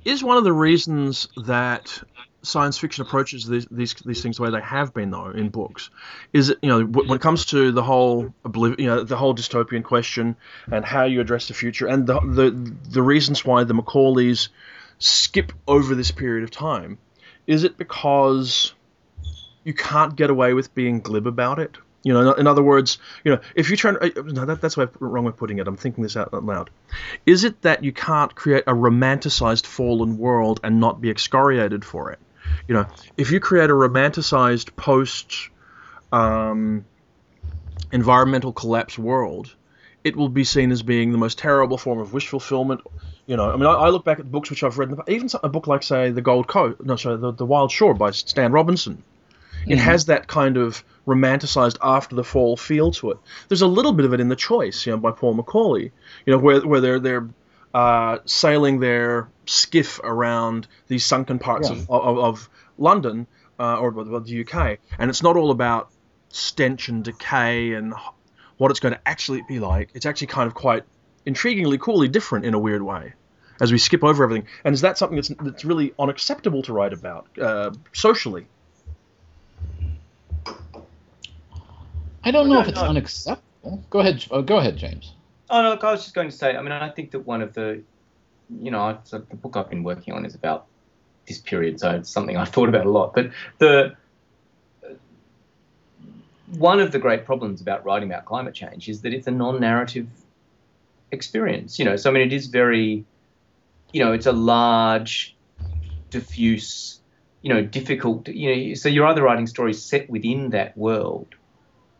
Is one of the reasons that science fiction approaches these, these these things the way they have been, though, in books, is, you know, when it comes to the whole, you know, the whole dystopian question and how you address the future and the the, the reasons why the Macaulays skip over this period of time, is it because... you can't get away with being glib about it. You know, in other words, you know, if you try – no, that, that's the wrong way of putting it. I'm thinking this out loud. Is it that you can't create a romanticized fallen world and not be excoriated for it? You know, if you create a romanticized post, um, environmental collapse world, it will be seen as being the most terrible form of wish fulfillment. You know, I mean, I, I look back at books which I've read, even a book like, say, The Gold Coast – no, sorry, The, the Wild Shore by Stan Robinson. It has that kind of romanticized after the fall feel to it. There's a little bit of it in The Choice, you know, by Paul McAuley, you know, where where they're they're uh, sailing their skiff around these sunken parts yeah. of, of of London uh, or, or the U K, and it's not all about stench and decay and what it's going to actually be like. It's actually kind of quite intriguingly, coolly different in a weird way, as we skip over everything. And is that something that's that's really unacceptable to write about uh, socially? I don't know no, if it's no. unacceptable. Go ahead, uh, go ahead, James. Oh, no, look, I was just going to say, I mean, I think that one of the, you know, the book I've been working on is about this period, so it's something I've thought about a lot. But the one of the great problems about writing about climate change is that it's a non-narrative experience, you know. So, I mean, it is very, you know, it's a large, diffuse, you know, difficult, you know, so you're either writing stories set within that world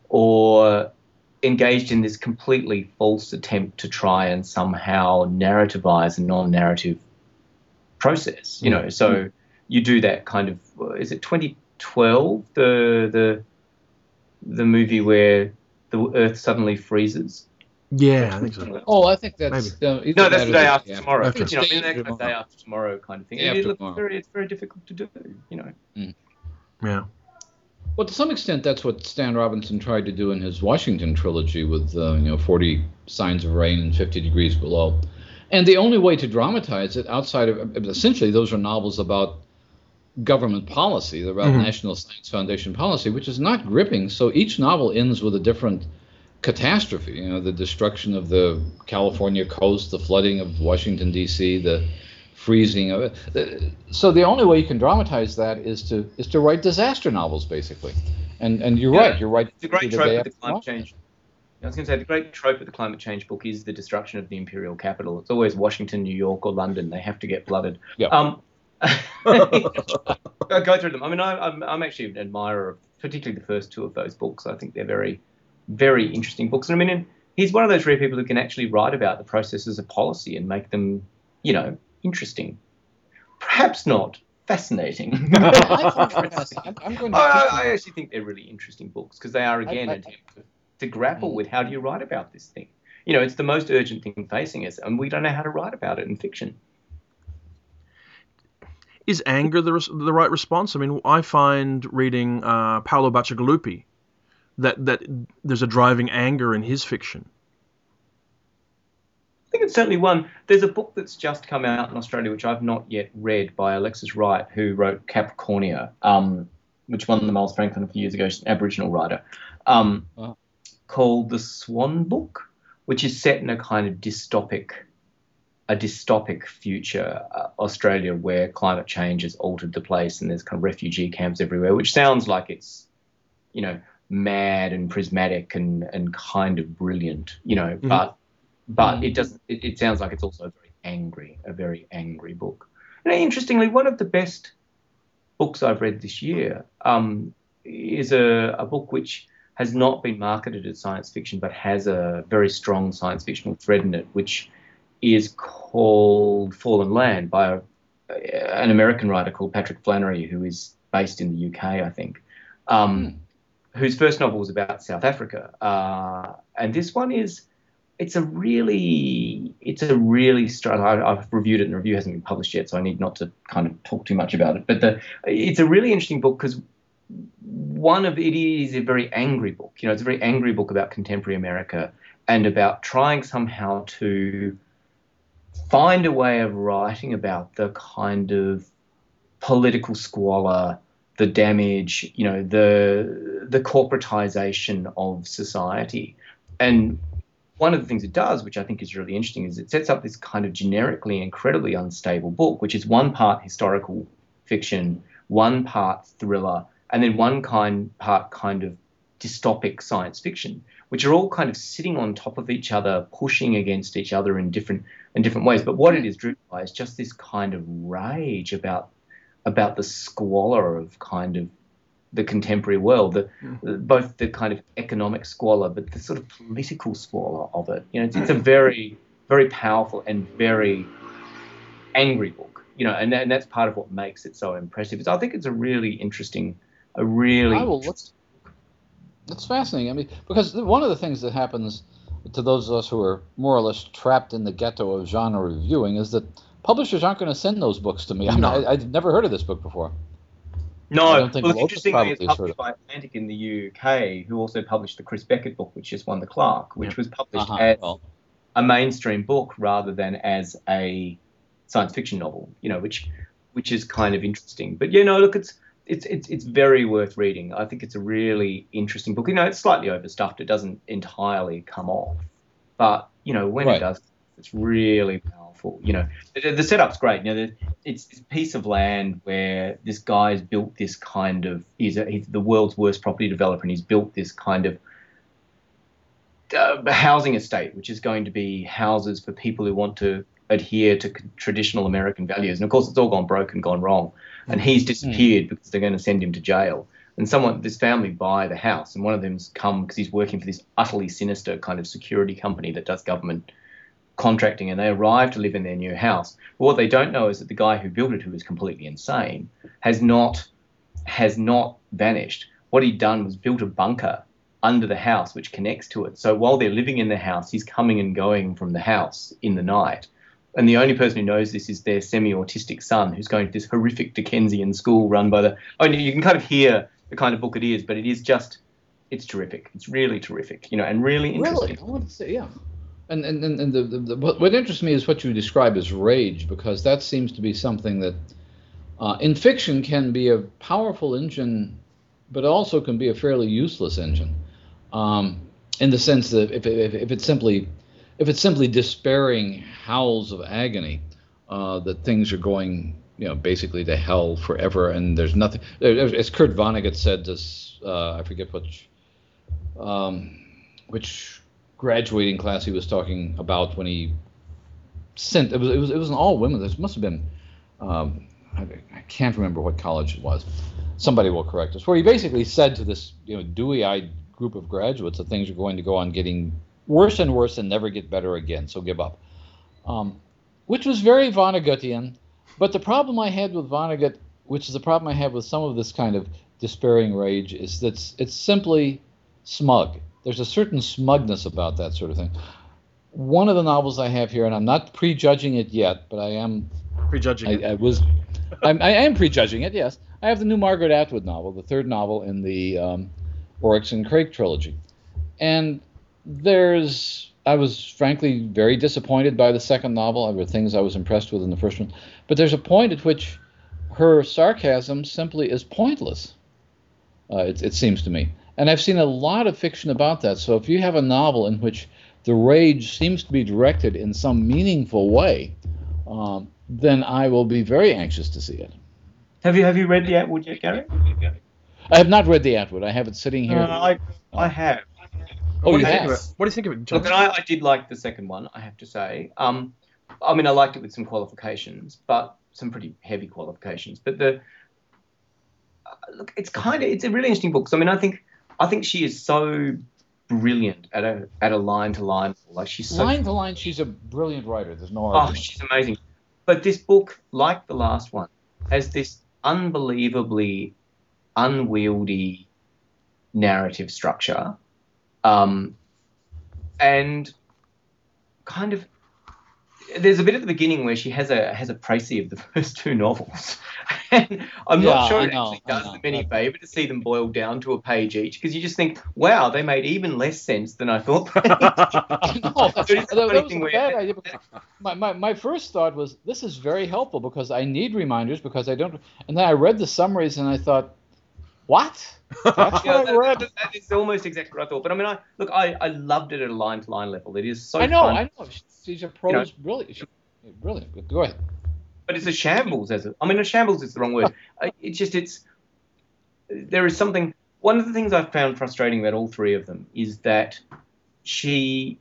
or engaged in this completely false attempt to try and somehow narrativize a non-narrative process, you know. So mm-hmm. you do that kind of, is it twenty twelve, the the the movie where the Earth suddenly freezes? Yeah, I think so. Oh, I think that's... Uh, no, that's the day after yeah. tomorrow. After. You know, I mean, that kind of day after tomorrow kind of thing. It, it looks very, it's very difficult to do, you know. Mm. Yeah. Well, to some extent, that's what Stan Robinson tried to do in his Washington trilogy with, uh, you know, forty Signs of Rain and fifty Degrees Below. And the only way to dramatize it outside of, essentially, those are novels about government policy, about mm-hmm. National Science Foundation policy, which is not gripping. So each novel ends with a different catastrophe, you know, the destruction of the California coast, the flooding of Washington, D C, the freezing of it. So the only way you can dramatize that is to is to write disaster novels, basically. And and you're yeah. right. You're right. It's a great trope with the climate change. I was going to say, the great trope of the climate change book is the destruction of the imperial capital. It's always Washington, New York, or London. They have to get flooded. Yep. Um, go through them. I mean, I, I'm, I'm actually an admirer of particularly the first two of those books. I think they're very, very interesting books. And I mean, he's one of those rare people who can actually write about the processes of policy and make them, you know, interesting. Perhaps not fascinating. I, think, I'm going to I, I actually think they're really interesting books because they are, again, I, I, an attempt to, to grapple with how do you write about this thing. You know, it's the most urgent thing facing us, and we don't know how to write about it in fiction. Is anger the the right response? I mean, I find reading uh, Paolo Bacigalupi that, that there's a driving anger in his fiction. I think it's certainly one. There's a book that's just come out in Australia, which I've not yet read, by Alexis Wright, who wrote Capricornia, um, which won the Miles Franklin a few years ago. She's an Aboriginal writer, um, wow. called The Swan Book, which is set in a kind of dystopic a dystopic future, uh, Australia, where climate change has altered the place and there's kind of refugee camps everywhere, which sounds like it's, you know, mad and prismatic and, and kind of brilliant, you know, mm-hmm. but but it doesn't, it, it sounds like it's also very angry, a very angry book. And interestingly, one of the best books I've read this year um, is a, a book which has not been marketed as science fiction, but has a very strong science fictional thread in it, which is called Fallen Land by a, an American writer called Patrick Flannery, who is based in the U K, I think, um, mm. whose first novel was about South Africa. Uh, and this one is, it's a really, it's a really, str- I, I've reviewed it and the review hasn't been published yet, so I need not to kind of talk too much about it. But the, it's a really interesting book because one of it is a very angry book. You know, it's a very angry book about contemporary America and about trying somehow to find a way of writing about the kind of political squalor, the damage, you know, the the corporatization of society. And one of the things it does, which I think is really interesting, is it sets up this kind of generically incredibly unstable book, which is one part historical fiction, one part thriller, and then one kind part kind of dystopic science fiction, which are all kind of sitting on top of each other, pushing against each other in different in different ways. But what it is driven by is just this kind of rage about about the squalor of kind of the contemporary world, the, mm. both the kind of economic squalor, but the sort of political squalor of it. You know, it's, it's a very, very powerful and very angry book. You know, and, and that's part of what makes it so impressive. So I think it's a really interesting, a really. Oh, well, what's- That's fascinating. I mean, because one of the things that happens to those of us who are more or less trapped in the ghetto of genre reviewing is that publishers aren't going to send those books to me. I mean, no. I, I'd never heard of this book before. No. I don't think well, it's interesting it's published by Atlantic in the U K, who also published the Chris Beckett book, which just won the Clark, which yeah. was published uh-huh. as well. a mainstream book rather than as a science fiction novel, you know, which which is kind of interesting. But, you know, look, it's... It's it's it's very worth reading. I think it's a really interesting book. You know, it's slightly overstuffed. It doesn't entirely come off, but you know when right. it does, it's really powerful. You know, the, the setup's great. You know, the, it's this piece of land where this guy's built this kind of he's, a, he's the world's worst property developer, and he's built this kind of uh, housing estate, which is going to be houses for people who want to adhere to traditional American values. And of course, it's all gone broke and gone wrong. And he's disappeared because they're going to send him to jail. And someone, this family, buy the house. And one of them's come because he's working for this utterly sinister kind of security company that does government contracting. And they arrive to live in their new house. But what they don't know is that the guy who built it, who is completely insane, has not has not vanished. What he'd done was built a bunker under the house, which connects to it. So while they're living in the house, he's coming and going from the house in the night. And the only person who knows this is their semi-autistic son, who's going to this horrific Dickensian school run by the... I mean, you can kind of hear the kind of book it is, but it is just... It's terrific. It's really terrific, you know, and really interesting. Really? I want to say, yeah. And and, and the, the, the, what, what interests me is what you describe as rage, because that seems to be something that uh, in fiction can be a powerful engine, but also can be a fairly useless engine um, in the sense that if, if, if it's simply... If it's simply despairing howls of agony, uh, that things are going, you know, basically to hell forever, and there's nothing. As Kurt Vonnegut said, this uh, I forget which, um, which graduating class he was talking about when he sent it was it was it was an all women. This must have been um, I, I can't remember what college it was. Somebody will correct us. Where he basically said to this you know dewy-eyed group of graduates that things are going to go on getting worse and worse and never get better again. So give up, um, which was very Vonnegutian. But the problem I had with Vonnegut, which is the problem I have with some of this kind of despairing rage, is that it's, it's simply smug. There's a certain smugness about that sort of thing. One of the novels I have here, and I'm not prejudging it yet, but I am prejudging. I, it. I was, I'm, I am prejudging it. Yes, I have the new Margaret Atwood novel, the third novel in the um, Oryx and Crake trilogy, and there's. I was frankly very disappointed by the second novel. There were things I was impressed with in the first one. But there's a point at which her sarcasm simply is pointless, uh, it, it seems to me. And I've seen a lot of fiction about that. So if you have a novel in which the rage seems to be directed in some meaningful way, um, then I will be very anxious to see it. Have you have you read the Atwood yet, Gary? I have not read the Atwood. I have it sitting here. Uh, I, I have. Oh, what, do yes. you what do you think of it, John? Look, I, I did like the second one, I have to say. Um, I mean, I liked it with some qualifications, but some pretty heavy qualifications. But the uh, look, it's kind of it's a really interesting book. So, I mean, I think I think she is so brilliant at a at a line to line, like she's so line to line. She's a brilliant writer. There's no argument. Oh, she's amazing. But this book, like the last one, has this unbelievably unwieldy narrative structure. Um, and kind of, there's a bit at the beginning where she has a has a précis of the first two novels, and I'm yeah, not sure it know, actually does them any favour to see them boiled down to a page each, because you just think, wow, they made even less sense than I thought. They did. No, that's, that, that was a bad idea. My, my my first thought was, this is very helpful because I need reminders because I don't, and then I read the summaries and I thought. What? That's yeah, what I read. That, that is almost exactly what I thought. But I mean, I look, I, I loved it at a line to line level. It is so. I know, fun. I know. She's a pro, you know, brilliant, she's brilliant. Go ahead. But it's a shambles, as a, I mean, a shambles is the wrong word. It's just it's. There is something. One of the things I've found frustrating about all three of them is that she.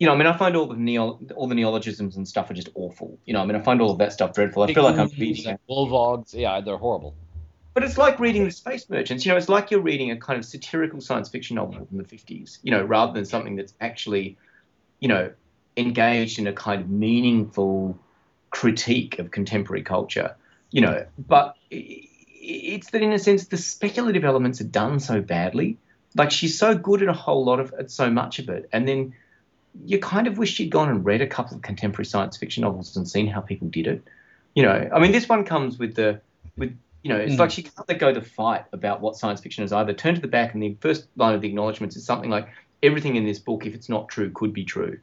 You know, I mean, I find all the neo, all the neologisms and stuff are just awful. You know, I mean, I find all of that stuff dreadful. I feel like I'm reading bulldogs. Yeah, they're horrible. But it's like reading The Space Merchants. You know, it's like you're reading a kind of satirical science fiction novel from the fifties, you know, rather than something that's actually, you know, engaged in a kind of meaningful critique of contemporary culture, you know. But it's that, in a sense, the speculative elements are done so badly. Like, she's so good at a whole lot of at so much of it. And then you kind of wish she'd gone and read a couple of contemporary science fiction novels and seen how people did it. You know, I mean, this one comes with the... with. You know, it's mm. like she can't let go of the fight about what science fiction is either. Turn to the back and the first line of the acknowledgements is something like, everything in this book, if it's not true, could be true.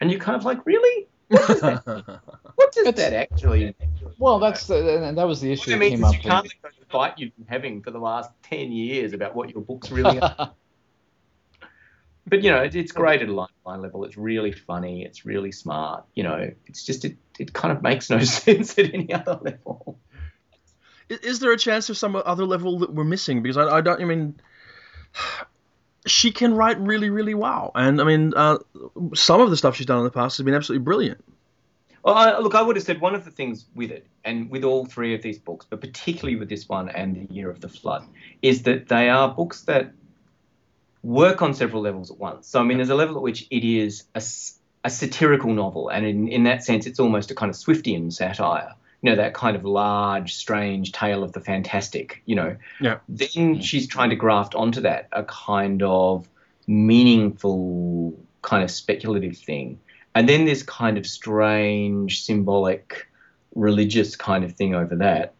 And you're kind of like, really? What does that, what does that actually Well, that's the, and that was the issue that came up. You can't let go of the fight you've been having for the last ten years about what your books really are. But, you know, it, it's great at a line line level. It's really funny. It's really smart. You know, it's just it, it kind of makes no sense at any other level. Is there a chance of some other level that we're missing? Because I, I don't, I mean, she can write really, really well. And, I mean, uh, some of the stuff she's done in the past has been absolutely brilliant. Well, I, look, I would have said one of the things with it, and with all three of these books, but particularly with this one and The Year of the Flood, is that they are books that work on several levels at once. So, I mean, there's a level at which it is a, a satirical novel, and in, in that sense it's almost a kind of Swiftian satire. You know, that kind of large, strange tale of the fantastic, you know. Yeah. Then she's trying to graft onto that a kind of meaningful, kind of speculative thing. And then this kind of strange, symbolic, religious kind of thing over that.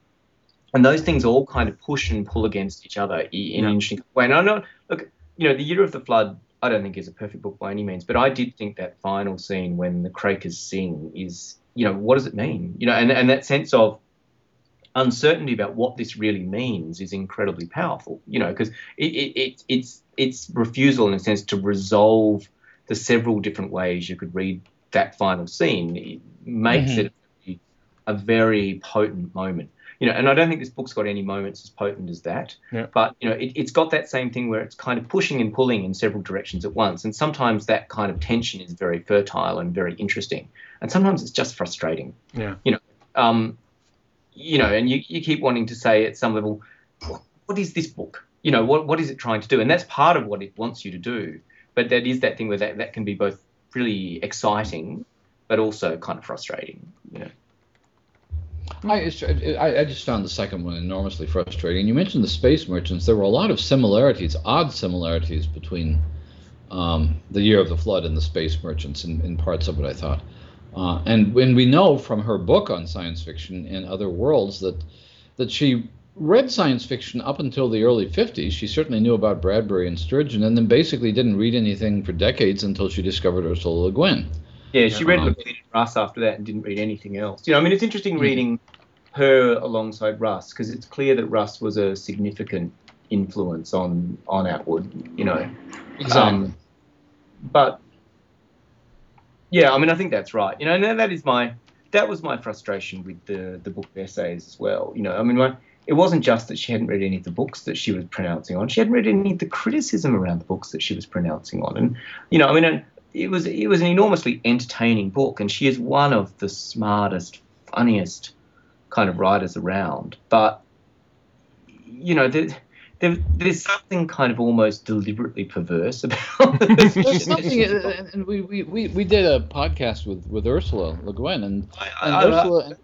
And those things all kind of push and pull against each other in yeah. an interesting way. And I'm not, look, you know, The Year of the Flood, I don't think is a perfect book by any means, but I did think that final scene when the Quakers sing is... You know, what does it mean? You know, and, and that sense of uncertainty about what this really means is incredibly powerful, you know, because it, it, it, it's it's refusal, in a sense, to resolve the several different ways you could read that final scene. It makes mm-hmm. it a very potent moment. you know, and I don't think this book's got any moments as potent as that. Yeah. But, you know, it, it's got that same thing where it's kind of pushing and pulling in several directions at once. And sometimes that kind of tension is very fertile and very interesting. And sometimes it's just frustrating. Yeah. You know, um, you know, and you, you keep wanting to say at some level, what is this book? You know, what what is it trying to do? And that's part of what it wants you to do. But that is that thing where that, that can be both really exciting but also kind of frustrating, you know. I, I just found the second one enormously frustrating. You mentioned the Space Merchants. There were a lot of similarities, odd similarities between um, The Year of the Flood and the Space Merchants in, in parts of it, I thought. Uh, and when we know from her book on science fiction and other worlds that that she read science fiction up until the early fifties. She certainly knew about Bradbury and Sturgeon, and then basically didn't read anything for decades until she discovered Ursula Le Guin. Yeah, she read Le Guin and Russ after that and didn't read anything else. You know, I mean, it's interesting reading her alongside Russ, because it's clear that Russ was a significant influence on, on Atwood, you know. Exactly. Um, but, yeah, I mean, I think that's right. You know, and that is my, that was my frustration with the, the book of essays as well. You know, I mean, my... It wasn't just that she hadn't read any of the books that she was pronouncing on. She hadn't read any of the criticism around the books that she was pronouncing on. And, you know, I mean, it was it was an enormously entertaining book, and she is one of the smartest, funniest kind of writers around. But, you know, there, there, there's something kind of almost deliberately perverse about this. There's something, and we, we, we, we did a podcast with, with Ursula Le Guin, and, I, I, and I, Ursula... I, I,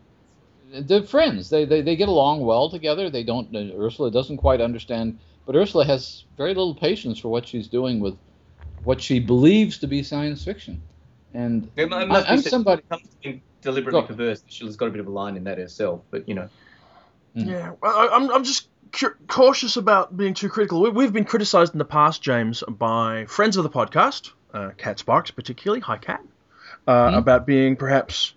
They're friends. They, they they get along well together. They don't. Uh, Ursula doesn't quite understand, but Ursula has very little patience for what she's doing with what she believes to be science fiction. And it must I, I'm somebody deliberately go. perverse. She's got a bit of a line in that herself, but you know. Mm. Yeah, well, I'm I'm just cu- cautious about being too critical. We, we've been criticised in the past, James, by friends of the podcast, uh, Cat Sparks particularly. Hi, Cat. Uh, mm. About being perhaps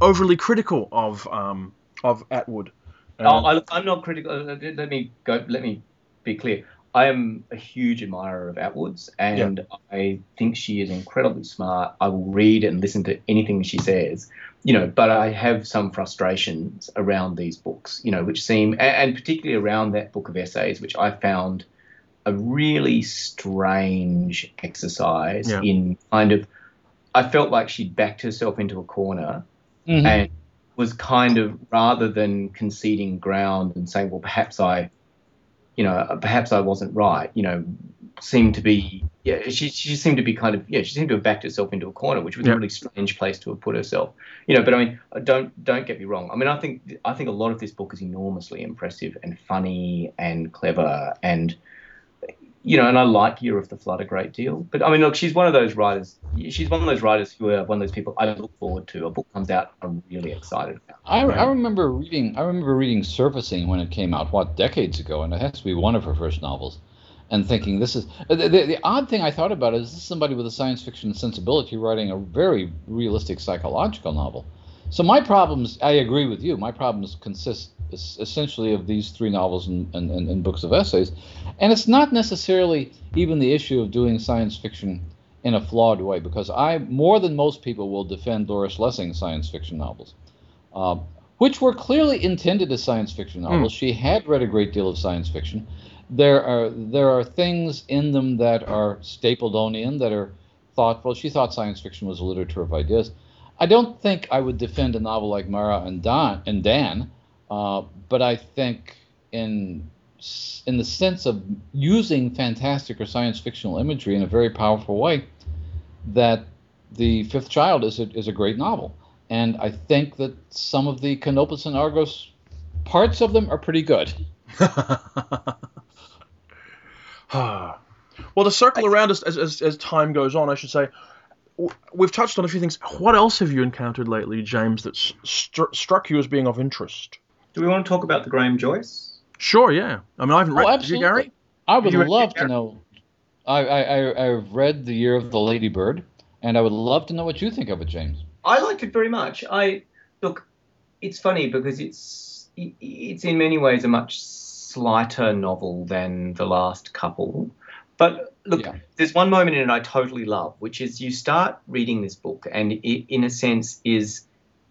overly critical of um of Atwood. Um, oh, I, I'm not critical. Let me go. Let me be clear. I am a huge admirer of Atwood's, and yeah. I think she is incredibly smart. I will read and listen to anything she says, you know. But I have some frustrations around these books, you know, which seem, and, and particularly around that book of essays, which I found a really strange exercise yeah. in kind of. I felt like she'd backed herself into a corner. Mm-hmm. And was kind of, rather than conceding ground and saying, well, perhaps I, you know, perhaps I wasn't right, you know, seemed to be, yeah, she she seemed to be kind of, yeah, she seemed to have backed herself into a corner, which was yeah. a really strange place to have put herself, you know. But I mean, don't don't get me wrong. I mean, I think I think a lot of this book is enormously impressive and funny and clever and, you know, and I like Year of the Flood a great deal. But, I mean, look, she's one of those writers. She's one of those writers who are one of those people I look forward to. A book comes out, I'm really excited about. I, right? I remember reading I remember reading Surfacing when it came out, what, decades ago, and it has to be one of her first novels, and thinking this is... The, the, the odd thing I thought about is this is somebody with a science fiction sensibility writing a very realistic psychological novel. So my problems, I agree with you, my problems consist essentially of these three novels and, and, and books of essays. And it's not necessarily even the issue of doing science fiction in a flawed way, because I, more than most people, will defend Doris Lessing's science fiction novels, uh, which were clearly intended as science fiction novels. Mm. She had read a great deal of science fiction. There are there are things in them that are Stapledonian, that are thoughtful. She thought science fiction was a literature of ideas. I don't think I would defend a novel like Mara and Don and Dan, uh, but I think in in the sense of using fantastic or science fictional imagery in a very powerful way, that The Fifth Child is a, is a great novel, and I think that some of the Canopus and Argos parts of them are pretty good. Well, to circle around as, as as time goes on, I should say. We've touched on a few things. What else have you encountered lately, James, that's st- struck you as being of interest? Do we want to talk about the Graham Joyce? Sure, yeah. I mean, I haven't oh, read absolutely. Did you, Gary? I would love to know. I, I, I've read The Year of the Ladybird, and I would love to know what you think of it, James. I liked it very much. I Look, it's funny because it's it's in many ways a much slighter novel than The Last Couple. But look, yeah. there's one moment in it I totally love, which is you start reading this book and it, in a sense, is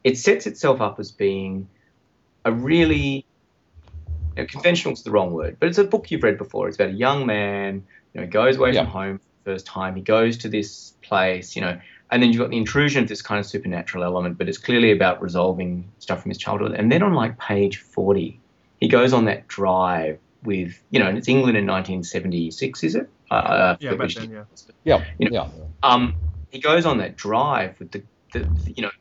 it sets itself up as being a really, you know, conventional is the wrong word, but it's a book you've read before. It's about a young man, you know, goes away yeah. from home for the first time. He goes to this place, you know, and then you've got the intrusion of this kind of supernatural element, but it's clearly about resolving stuff from his childhood. And then on like page forty, he goes on that drive with, you know, and it's England in nineteen seventy-six, is it? Uh, yeah, back then, yeah. Yeah, you know, yeah. Um, he goes on that drive with the, the, you know,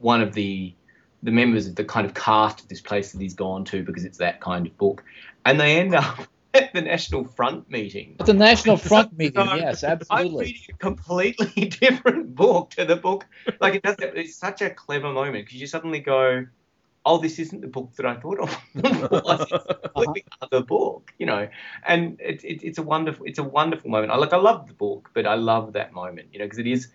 one of the the members of the kind of cast of this place that he's gone to because it's that kind of book. And they end up at the National Front meeting. At the National Front meeting, so, yes, absolutely. I'm reading a completely different book to the book. Like, it does, it's such a clever moment because you suddenly go, oh, this isn't the book that I thought of. It's a completely other book, you know. And it, it, it's a wonderful, it's a wonderful moment. I like, I love the book, but I love that moment, you know, because it is,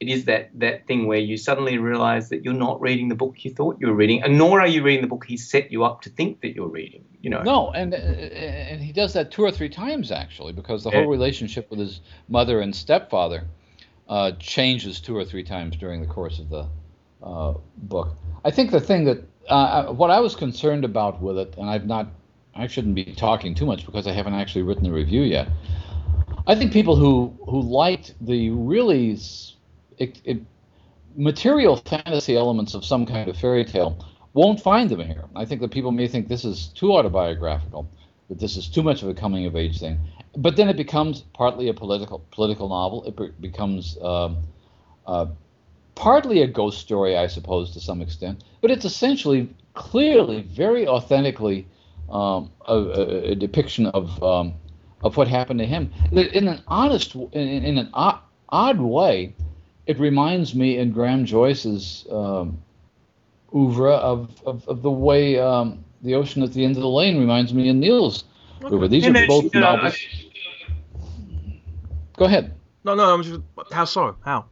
it is that that thing where you suddenly realise that you're not reading the book you thought you were reading, and nor are you reading the book he set you up to think that you're reading, you know. No, and and he does that two or three times actually, because the yeah. whole relationship with his mother and stepfather uh, changes two or three times during the course of the uh, book. I think the thing that Uh, what I was concerned about with it, and I've not, I shouldn't be talking too much because I haven't actually written the review yet. I think people who, who liked the really it, it, material fantasy elements of some kind of fairy tale won't find them here. I think that people may think this is too autobiographical, that this is too much of a coming of age thing. But then it becomes partly a political political novel. It be- becomes uh, uh, partly a ghost story, I suppose, to some extent, but it's essentially, clearly, very authentically um, a, a depiction of um, of what happened to him. In an honest, in, in an odd, odd way, it reminds me in Graham Joyce's um, oeuvre of, of, of the way um, The Ocean at the End of the Lane reminds me in Neil's oeuvre. These are both novels. Go ahead. No, no, I'm just, how so? How?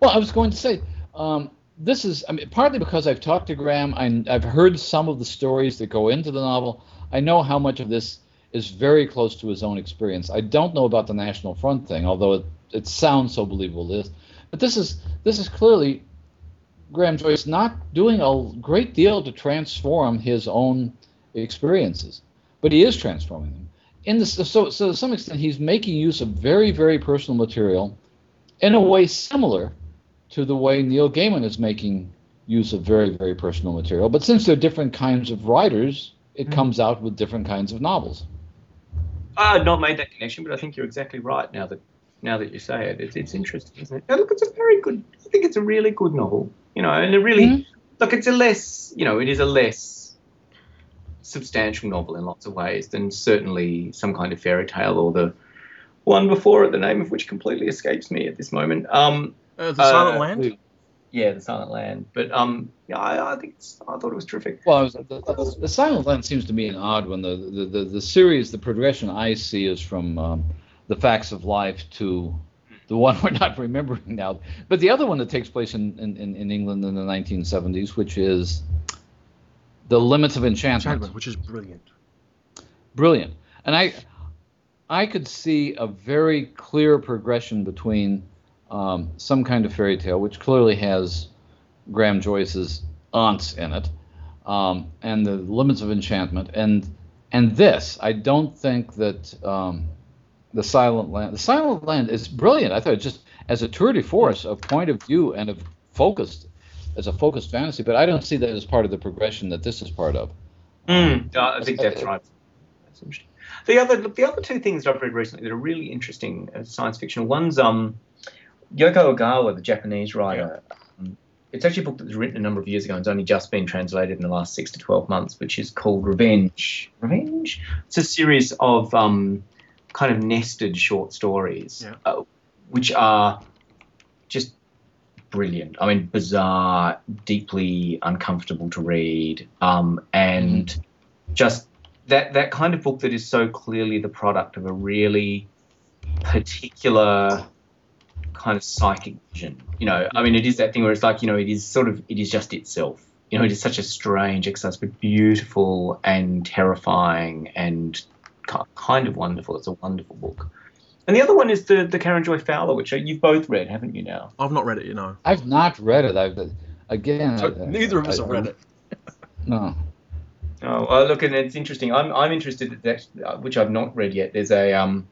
Well, I was going to say, um, this is I mean, partly because I've talked to Graham, I, I've heard some of the stories that go into the novel. I know how much of this is very close to his own experience. I don't know about the National Front thing, although it, it sounds so believable, it is. But this is, this is clearly Graham Joyce not doing a great deal to transform his own experiences, but he is transforming them. In this, so, so to some extent, he's making use of very, very personal material in a way similar to the way Neil Gaiman is making use of very, very personal material. But since they're different kinds of writers, it mm-hmm. comes out with different kinds of novels. I had not made that connection, but I think you're exactly right now that now that you say it. It's, it's interesting, isn't it? Now, look, it's a very good, I think it's a really good novel, you know, and a really, mm-hmm. look, it's a less, you know, it is a less substantial novel in lots of ways than certainly some kind of fairy tale or the one before it, the name of which completely escapes me at this moment. Um, Uh, the Silent uh, Land? Yeah, The Silent Land. But um, yeah, I, I think it's, I thought it was terrific. Well, was, the, the, the Silent Land seems to be an odd one. The the, the, the series, the progression I see is from um, The Facts of Life to the one we're not remembering now. But the other one that takes place in, in, in England in the nineteen seventies, which is The Limits of Enchantment. Which is brilliant. Brilliant. And I, I could see a very clear progression between Um, some kind of fairy tale, which clearly has Graham Joyce's aunts in it, um, and The Limits of Enchantment, and and this. I don't think that um, the Silent Land, the Silent Land is brilliant. I thought it just as a tour de force of point of view and of focused, as a focused fantasy. But I don't see that as part of the progression that this is part of. Mm, I think that's right. That's interesting. The other the other two things I've read recently that are really interesting as science fiction. One's um. Yoko Ogawa, the Japanese writer, um, it's actually a book that was written a number of years ago and it's only just been translated in the last six to twelve months, which is called Revenge. Revenge? It's a series of um, kind of nested short stories, yeah. uh, which are just brilliant. I mean, bizarre, deeply uncomfortable to read, um, and mm-hmm. just that, that kind of book that is so clearly the product of a really particular kind of psychic vision, you know. I mean, it is that thing where it's like, you know, it is sort of, it is just itself. You know, it is such a strange exercise, but beautiful and terrifying and kind of wonderful. It's a wonderful book. And the other one is the the Karen Joy Fowler, which you've both read, haven't you now? I've not read it, you know. I've not read it. I've Again, so, I, neither I, of us I, have read it. No. Oh, oh, look, and it's interesting. I'm I'm interested that, which I've not read yet. There's a um,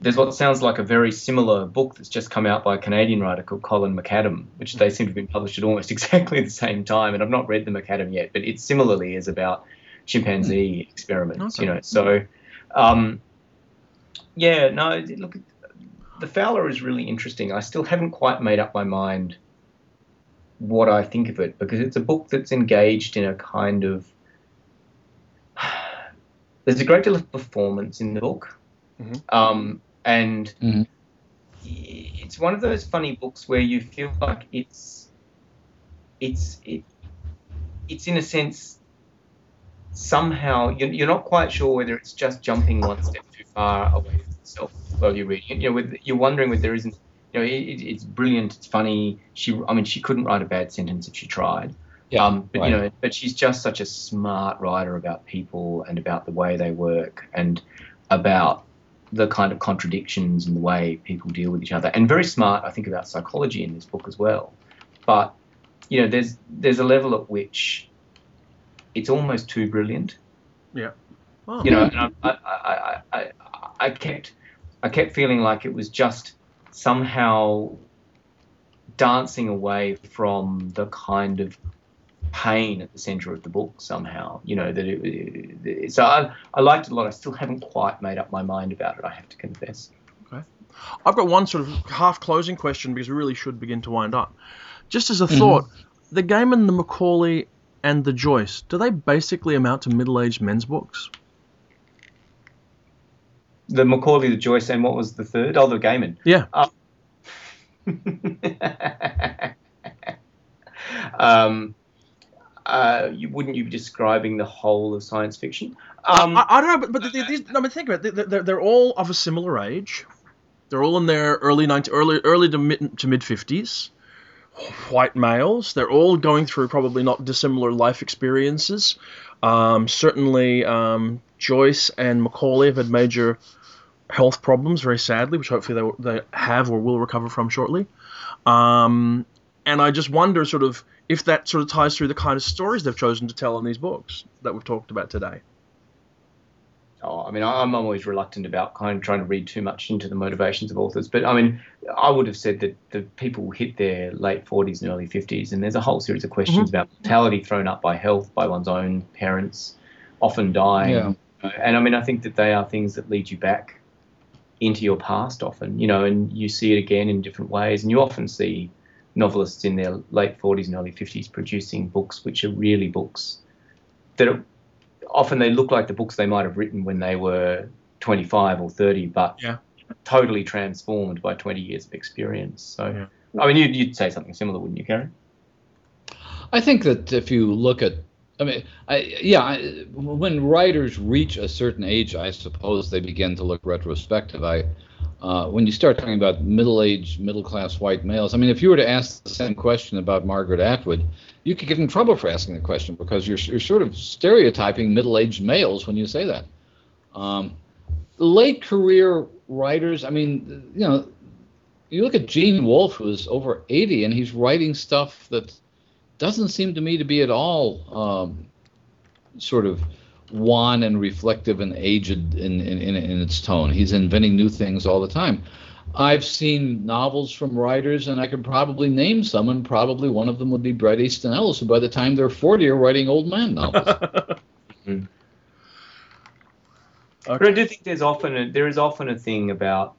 there's what sounds like a very similar book that's just come out by a Canadian writer called Colin McAdam, which they seem to have been published at almost exactly the same time. And I've not read the McAdam yet, but it similarly is about chimpanzee mm. experiments. Okay. You know, so um, yeah, no, look, the Fowler is really interesting. I still haven't quite made up my mind what I think of it, because it's a book that's engaged in a kind of there's a great deal of performance in the book. Mm-hmm. Um, and mm-hmm. it's one of those funny books where you feel like it's, it's, it, it's in a sense, somehow you're, you're not quite sure whether it's just jumping one step too far away from itself while you're reading it. You know, with, you're wondering whether there isn't, you know, it, it's brilliant. It's funny. She, I mean, she couldn't write a bad sentence if she tried. Yeah, um, but right. you know, but she's just such a smart writer about people and about the way they work and about the kind of contradictions and the way people deal with each other. And very smart, I think, about psychology in this book as well. But you know, there's there's a level at which it's almost too brilliant. Yeah. Wow. You know, and I, I I I I kept I kept feeling like it was just somehow dancing away from the kind of pain at the centre of the book somehow, you know, that it, it, it so I, I liked it a lot. I still haven't quite made up my mind about it, I have to confess. Okay. I've got one sort of half closing question because we really should begin to wind up. Just as a mm-hmm. thought, the Gaiman, the McAuley and the Joyce, do they basically amount to middle-aged men's books? The McAuley, the Joyce, and what was the third? Oh, the Gaiman. Yeah. Um, um Uh, you, wouldn't you be describing the whole of science fiction? Um, I, I don't know, but, but the, these, I mean, think about it. They're, they're, they're all of a similar age. They're all in their early ninety, early early to mid to mid fifties. White males. They're all going through probably not dissimilar life experiences. Um, certainly, um, Joyce and McAuley have had major health problems, very sadly, which hopefully they they have or will recover from shortly. Um, and I just wonder, sort of, if that sort of ties through the kind of stories they've chosen to tell in these books that we've talked about today. Oh, I mean, I'm always reluctant about kind of trying to read too much into the motivations of authors. But, I mean, I would have said that the people hit their late forties and early fifties, and there's a whole series of questions mm-hmm. about mortality thrown up by health, by one's own parents, often dying. Yeah. And, I mean, I think that they are things that lead you back into your past often, you know, and you see it again in different ways. And you often see novelists in their late forties and early fifties producing books which are really books that are, often they look like the books they might have written when they were twenty-five or thirty, but yeah. totally transformed by twenty years of experience. So, yeah. I mean, you'd, you'd say something similar, wouldn't you, Karen? I think that if you look at, I mean, I, yeah, I, when writers reach a certain age, I suppose they begin to look retrospective. I Uh, when you start talking about middle-aged, middle-class white males, I mean, if you were to ask the same question about Margaret Atwood, you could get in trouble for asking the question because you're you're sort of stereotyping middle-aged males when you say that. Um, late career writers, I mean, you know, you look at Gene Wolfe, who's over eighty, and he's writing stuff that doesn't seem to me to be at all um, sort of wan and reflective and aged in, in, in, in its tone. He's inventing new things all the time. I've seen novels from writers, and I could probably name some, and probably one of them would be Bret Easton Ellis, who by the time they're forty are writing old man novels. mm-hmm. okay. But I do think there's often a, there is often a thing about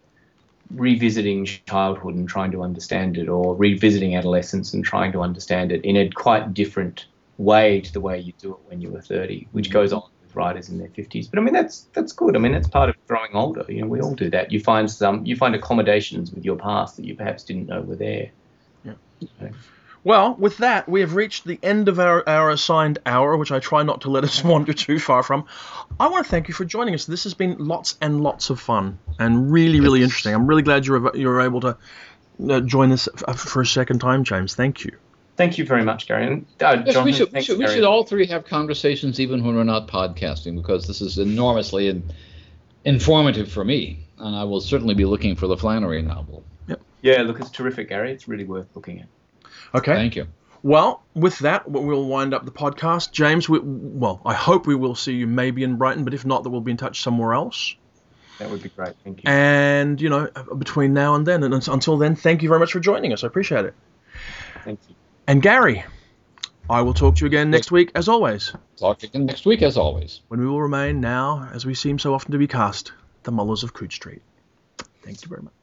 revisiting childhood and trying to understand it, or revisiting adolescence and trying to understand it in a quite different way to the way you do it when you were thirty, which mm-hmm. goes on writers in their fifties. But I mean, that's that's good. I mean, that's part of growing older. You know, we all do that. You find some, you find accommodations with your past that you perhaps didn't know were there. Yeah. So. Well, with that, we have reached the end of our, our assigned hour, which I try not to let us wander too far from. I want to thank you for joining us. This has been lots and lots of fun and really, really yes. interesting. I'm really glad you were, you were able to uh, join us for a second time, James. Thank you. Thank you very much, Gary. Uh, yes, John, we should, we should, we should all three have conversations even when we're not podcasting, because this is enormously in, informative for me, and I will certainly be looking for the Flannery novel. Yep. Yeah, look, it's terrific, Gary. It's really worth looking at. Okay. Thank you. Well, with that, we'll wind up the podcast. James, we, well, I hope we will see you maybe in Brighton, but if not, that we'll be in touch somewhere else. That would be great. Thank you. And, you know, between now and then, and until then, thank you very much for joining us. I appreciate it. Thank you. And Gary, I will talk to you again next week, as always. Talk to you again next week, as always. When we will remain now, as we seem so often to be cast, the mullers of Coot Street. Thank you very much.